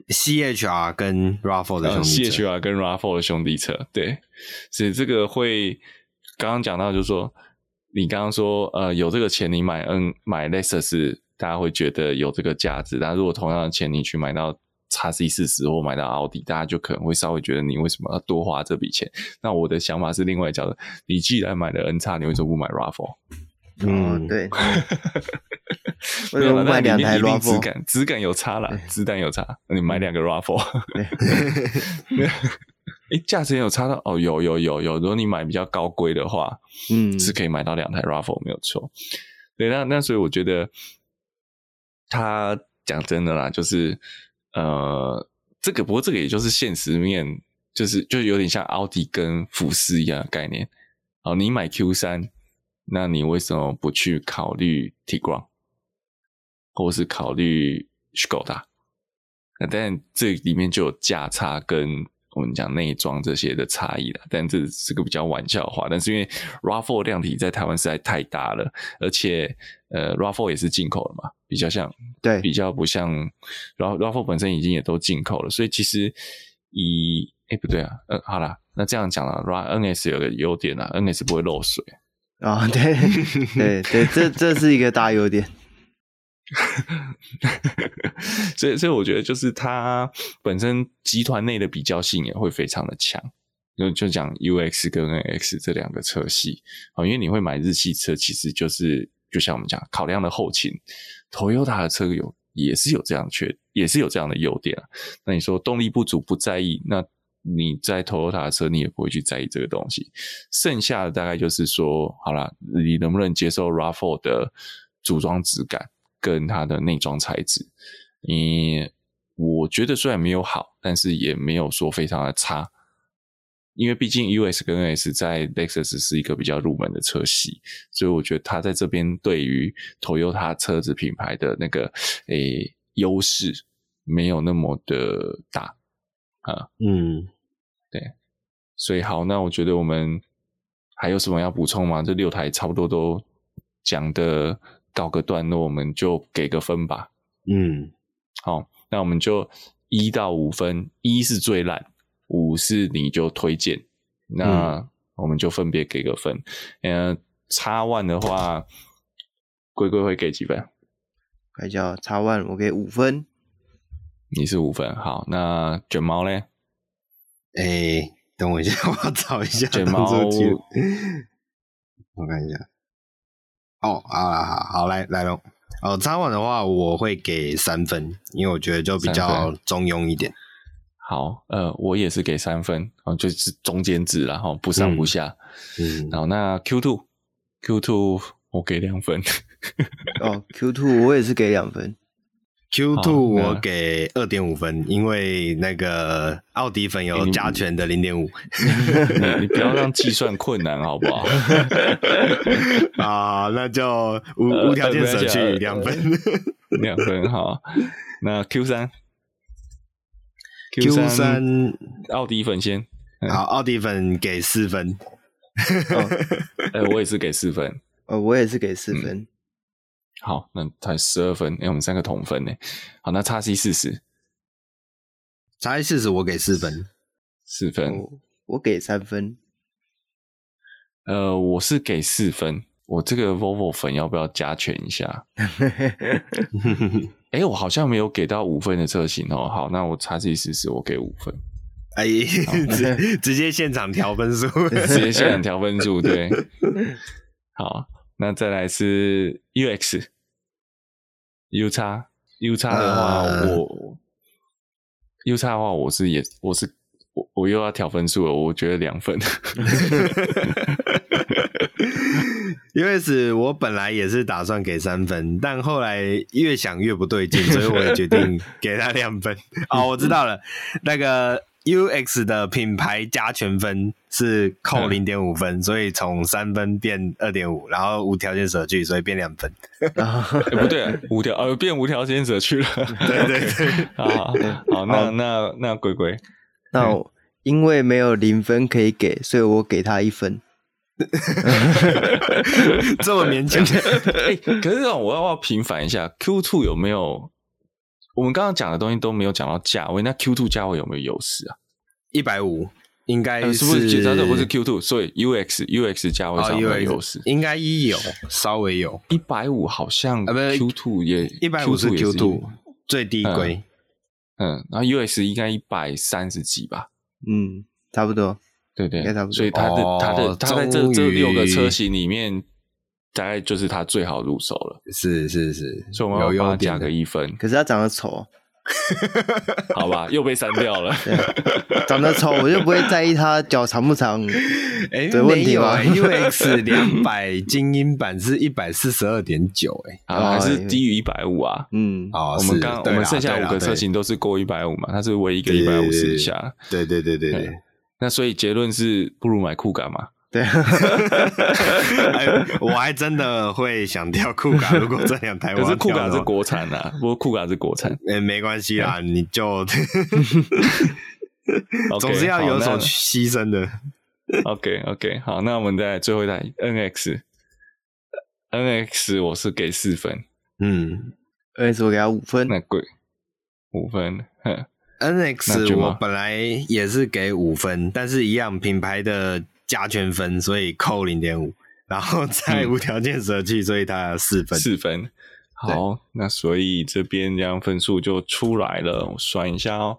C H R 跟 R A V 四 的兄弟车、呃、C H R 跟 R A V 四 的兄弟车，对，所以这个会刚刚讲到，就是说你刚刚说呃有这个钱你买 N 买 Lexus 大家会觉得有这个价值，但如果同样的钱你去买到X C 四十 或买到奥迪，大家就可能会稍微觉得你为什么要多花这笔钱。那我的想法是另外一角度，你既然买了 N X 你为什么不买 R A V 四？ 嗯，对，为什么买两台 R A V 四？ 质感质感有差啦，质感有差，你买两个 R A V 四 价钱有差到哦，有有有有，如果你买比较高规的话嗯，是可以买到两台 R A V 四 没有错。对，那那所以我觉得他讲真的啦，就是呃，这个不过这个也就是现实面，就是就有点像奥迪跟福斯一样的概念。好，你买 Q 三， 那你为什么不去考虑 Tiguan 或是考虑 Skoda？ 那当然这里面就有价差跟我们讲内装这些的差异啦，但这是个比较玩笑话。但是因为 R A V 四 量体在台湾实在太大了，而且呃 R A V 四 也是进口的嘛，比较像，对，比较不像 R A V 四 本身已经也都进口了，所以其实以哎、欸、不对啊，呃好啦，那这样讲啦 ，N S 有个优点啦 ，N S 不会漏水啊、哦，对对对，这这是一个大优点。所以所以我觉得就是它本身集团内的比较性也会非常的强。就就讲 U X 跟 N X 这两个车系，好，因为你会买日系车，其实就是。就像我们讲考量的后勤 Toyota 的车有也是有这样缺也是有这样的优点、啊、那你说动力不足不在意，那你在 Toyota 的车你也不会去在意这个东西，剩下的大概就是说好啦，你能不能接受 R A V 四 的组装质感跟它的内装材质，你我觉得虽然没有好，但是也没有说非常的差，因为毕竟 U S 跟 N S 在 Lexus 是一个比较入门的车系，所以我觉得它在这边对于 Toyota 车子品牌的那个诶优势没有那么的大啊，嗯，对，所以好，那我觉得我们还有什么要补充吗？这六台差不多都讲的告个段落，我们就给个分吧。嗯，好，那我们就一到五分，一是最烂。五是你就推荐，那我们就分别给个分。嗯、呃，叉万的话，龟龟会给几分？快叫叉万，我给五分。你是五分，好，那卷毛嘞？哎、欸，等我一下，我找一下卷毛。我看一下。哦，好啦，好，好来来喽。哦，叉万的话，我会给三分，因为我觉得就比较中庸一点。好，呃，我也是给三分，哦，就是中间值啦，哦，不上不下。嗯，好，那 Q 二，Q 二 我给两分。哦 ，Q 二 我也是给两分。Q 二 我给 二点五 分，因为那个奥迪粉有加权的 零点五、欸、你, 你不要让计算困难好不好啊，那就无、呃、无条件舍去两分两、呃、分好，那 Q 三 Q 三 奥迪粉先，好，奥迪粉给四分、哦欸、我也是给四分、哦、我也是给四分、嗯，好，那才十二分，因、欸、我们三个同分耶。好，那 X C 四十 X C 四十我给四分，四分、哦、我给三分，呃，我是给四分，我这个 Volvo 粉要不要加权一下、欸、我好像没有给到五分的车型哦。好，那我 X C 四十 我给五分，哎，直直接现场调分数直接现场调分数，对好，那再来是 U X U X U X 的话、呃、我 U X 的话我是也我是 我, 我又要调分数了，我觉得两分U X 我本来也是打算给三分，但后来越想越不对劲，所以我也决定给他两分哦，我知道了，那个 U X 的品牌加权分是扣 零点五 分、嗯、所以从三分变 二点五， 然后无条件舍去，所以变两分欸、不对、啊、无条、呃、变无条件舍去了对对对好好好，那那那鬼鬼，那我因为没有零分可以给，所以我给他一分这么勉强欸，可是我要不要平反一下 Q 二 有没有，我们刚刚讲的东西都没有讲到价位，那 Q 二 价位有没有优势啊？ 一百五十应该是、呃、是不是它这不是 Q 二， 所以 UX UX 价位上有优势、哦、应该一有稍微有一百五十，好像 Q 二 也、啊、一百五十是 Q 二, Q 二最低规， 嗯, 嗯然后 U X 应该一百三十几吧，嗯，差不多，对 对, 對差不多，所以它的、哦、它的它在这这六个车型里面大概就是它最好入手了，是是是，所以我们要帮它加个一分，可是它长得丑好吧，又被删掉了长得丑我就不会在意他脚长不长的问题吧、欸欸、U X 二百 精英版是 一百四十二点九、欸啊、还是低于一百五十啊，嗯，哦，我们刚我们剩下五个车型都是过一百五十嘛，它是唯一一个一百五十以下，对对对对 对, 對、嗯、那所以结论是不如买酷感嘛，对，我还真的会想掉酷卡。如果这两台，可是酷卡是国产啊，不过酷卡是国产，欸、没关系啦，你就总是要有所牺牲的。OK OK， 好，那我们再来最后一台 N X，N X N X 我是给四分，嗯 ，N X 我给他五分，那贵五分，哼 ，N X 我本来也是给五分，但是一样品牌的。加权分，所以扣 零点五， 然后再无条件舍去、嗯、所以它四分，四分，好，那所以这边这样分数就出来了，我算一下哦，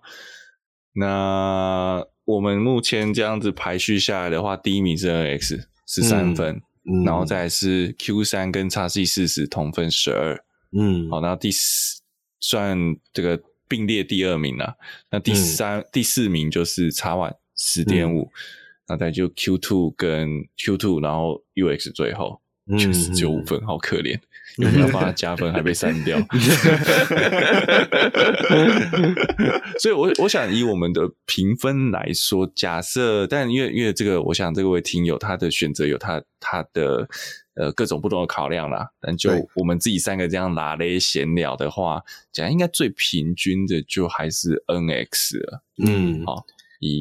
那我们目前这样子排序下来的话，第一名是 N X 十三分、嗯、然后再来是 Q 三 跟 X C 四十 同分十二，嗯，好，那第四算这个并列第二名啦，那第三、嗯、第四名就是 X 一 十点五、嗯，那再就 Q 二 跟 Q 二， 然后 U X 最后就是只有五分，好可怜，有没有帮他加分还被删掉所以我我想以我们的评分来说，假设，但因为因为这个我想这位听友他的选择有他他的呃各种不同的考量啦，但就我们自己三个这样拉勒闲聊的话，讲应该最平均的就还是 N X 了，嗯，好，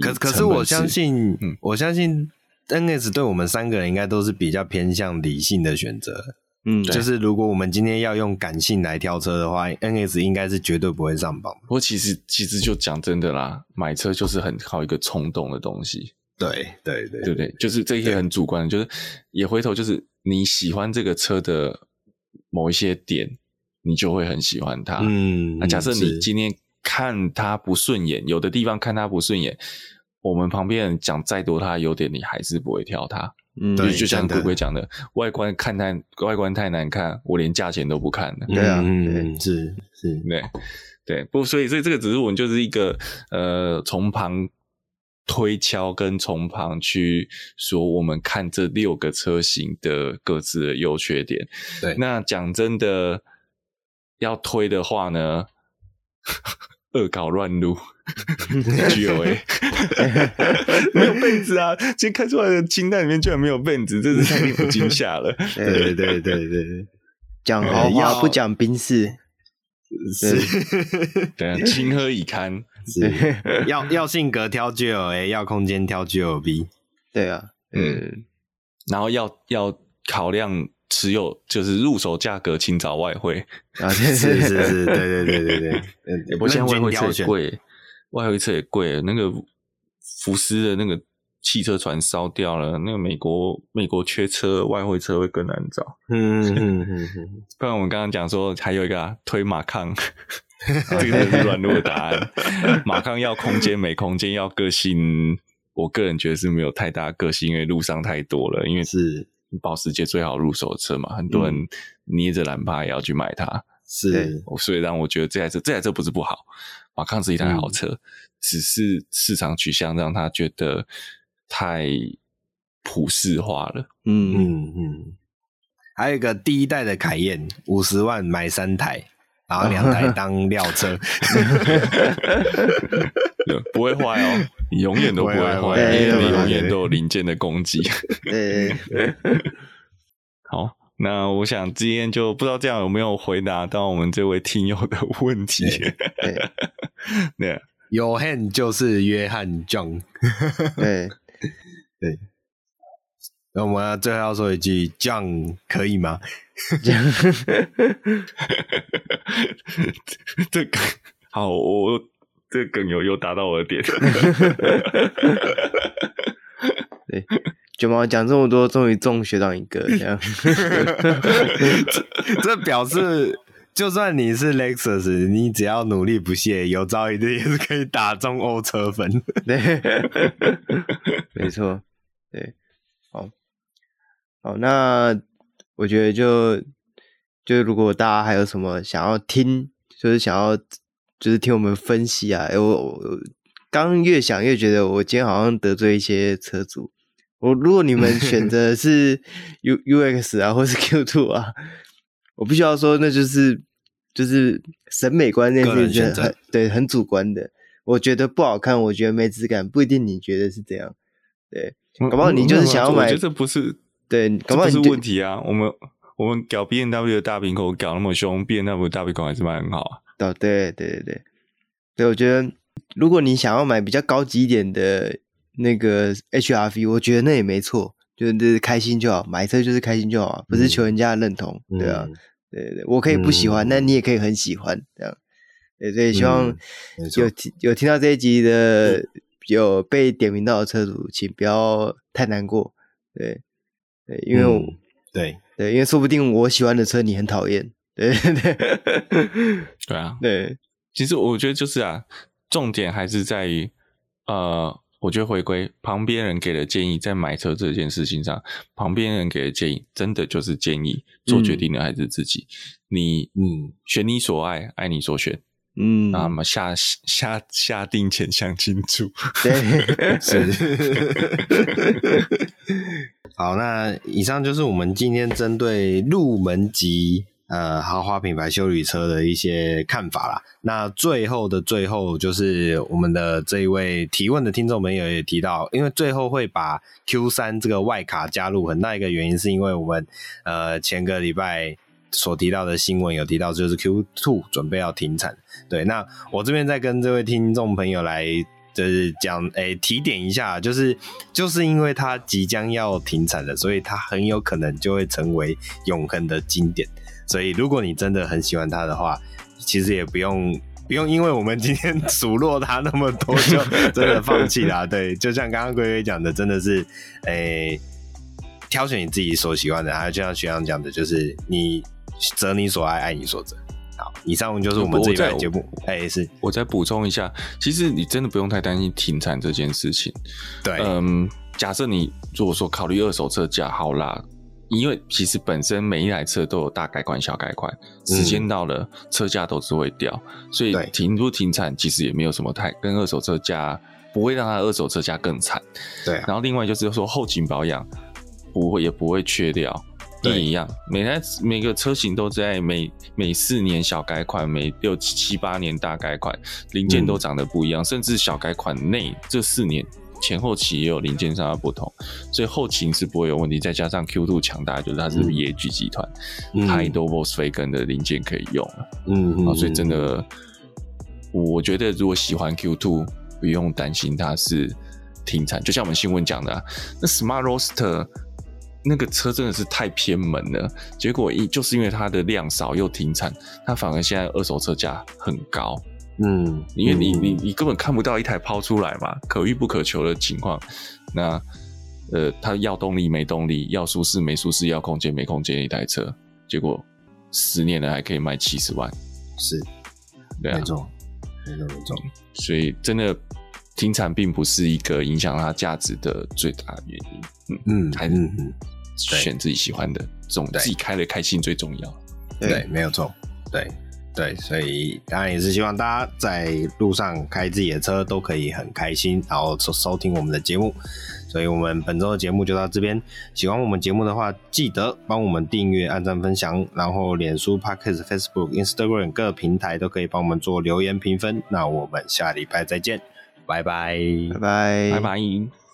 可可是我相信、嗯、我相信 N S 对我们三个人应该都是比较偏向理性的选择，嗯，就是如果我们今天要用感性来挑车的话， N S 应该是绝对不会上榜，不过其实其实就讲真的啦，买车就是很靠一个冲动的东西，对对对对不对，就是这些很主观的，就是也回头就是你喜欢这个车的某一些点你就会很喜欢它，嗯，那假设你今天看他不顺眼，有的地方看他不顺眼，我们旁边人讲再多他的优点你还是不会挑他，嗯，就像鬼鬼讲的，外观看太外观太难看，我连价钱都不看了，对啊，嗯，是是，对，对，不，所以所以这个只是我们就是一个呃从旁推敲跟从旁去说我们看这六个车型的各自的优缺点。对，那讲真的要推的话呢，恶搞乱入G O A 没有benz子啊，今天看出来的清单里面居然没有benz子，真是太令我惊吓了。对对对对对，讲豪华不讲宾士，是，对啊，情何以堪？要要性格挑 G L A， 要空间挑 G L B， 对啊，嗯，然后要要考量持有就是入手价格，请找外汇啊，是是是，对对对对对，我现在外汇车也贵，外汇车也贵，那个福斯的那个汽车船烧掉了，那个美国美国缺车，外汇车会更难找。嗯嗯嗯嗯，不然我们刚刚讲说还有一个、啊、推马抗。这个就是软弱的答案。马康要空间没空间，要个性，我个人觉得是没有太大个性，因为路上太多了，因为是保时捷最好入手的车嘛，很多人捏着懒趴也要去买它，是，所以让我觉得这台车这台车不是不好，马康是一台好车，嗯、只是市场取向让他觉得太普世化了。嗯嗯嗯，还有一个第一代的凯宴，五十万买三台。然后两台当料车不会坏哦，你永远都不会坏，因为你永远都有零件的攻击。好，那我想今天就不知道这样有没有回答到我们这位听友的问题。对，有 Johan 就是约翰 John。 对对，那我们最后要说一句 John 可以吗？这梗好，我这梗有有打到我的点。对，九毛讲这么多，终于中学到一个这样。这, 这表示，就算你是 Lexus， 你只要努力不懈，有朝一日也是可以打中欧车粉。对，没错，对，好，好，那。我觉得就就如果大家还有什么想要听，就是想要就是听我们分析啊，欸、我我刚越想越觉得我今天好像得罪一些车主。我如果你们选择是 U UX 啊，或是 Q 二 啊，我必须要说，那就是就是审美观那件事情很对，很主观的。我觉得不好看，我觉得没质感，不一定你觉得是这样。对，搞不好你就是想要买，我觉得这不是。对，这不是问题啊！我们我们搞 B M W 的大瓶口搞那么凶 ，B M W 的大瓶口还是卖很好啊。哦，对对对对，对，我觉得如果你想要买比较高级一点的那个 H R V， 我觉得那也没错，就是开心就好，买车就是开心就好，不是求人家的认同，嗯、对啊，对对对，我可以不喜欢，那、嗯、你也可以很喜欢，这样。对，所以希望有、嗯、有听到这一集的有被点名到的车主，请不要太难过，对。对，因为、嗯、对对，因为说不定我喜欢的车你很讨厌，对对对啊，对，其实我觉得就是啊，重点还是在于，呃，我觉得回归旁边人给的建议，在买车这件事情上，旁边人给的建议真的就是建议，做决定的还是自己，嗯、你嗯，选你所爱，爱你所选。嗯，那么下下下定前想清楚。对，是。好，那以上就是我们今天针对入门级呃豪华品牌休旅车的一些看法啦。那最后的最后，就是我们的这一位提问的听众朋友也提到，因为最后会把 Q 三 这个外卡加入，很大一个原因是因为我们呃前个礼拜。所提到的新闻有提到，就是 Q 二 准备要停产。对，那我这边再跟这位听众朋友来就是讲，诶、欸，提点一下，就是就是因为它即将要停产了，所以它很有可能就会成为永恒的经典。所以如果你真的很喜欢它的话，其实也不用不用因为我们今天数落它那么多就真的放弃啦。对，就像刚刚龟龟讲的，真的是诶、欸，挑选你自己所喜欢的，还有就像学长讲的，就是你。择你所爱，爱你所择。好，以上就是我们这一期节目。哎、欸，是我再补充一下，其实你真的不用太担心停产这件事情。对，嗯，假设你如果说考虑二手车价，好啦，因为其实本身每一台车都有大改款小改款，时间到了、嗯、车价都是会掉，所以停不停产其实也没有什么太跟二手车价，不会让它二手车价更惨。对、啊，然后另外就是说后勤保养不会也不会缺掉，也一样，每台每个车型都在每每四年小改款，每六七八年大改款，零件都长得不一样，嗯、甚至小改款内这四年前后期也有零件上的不同，所以后勤是不会有问题。再加上 Q 二 强大，就是它是野菊集团，太、嗯、多 Volkswagen 的零件可以用了，嗯，所以真的，我觉得如果喜欢 Q 二，不用担心它是停产。就像我们新闻讲的、啊，那 Smart Roadster。那个车真的是太偏门了，结果就是因为它的量少又停产，它反而现在二手车价很高。嗯，因为你、嗯、你你根本看不到一台抛出来嘛，可遇不可求的情况。那呃，它要动力没动力，要舒适没舒适，要空间没空间，一台车，结果十年了还可以卖七十万，是，对啊，没错，没错，没错。所以真的停产并不是一个影响它价值的最大的原因。嗯嗯，还是嗯。嗯选自己喜欢的，总自己开的开心最重要。对，對没有错。对对，所以当然也是希望大家在路上开自己的车都可以很开心，然后收听我们的节目。所以我们本周的节目就到这边。喜欢我们节目的话，记得帮我们订阅、按赞、分享，然后脸书、Podcast、Facebook、Instagram 各平台都可以帮我们做留言评分。那我们下礼拜再见，拜拜，拜拜，拜拜。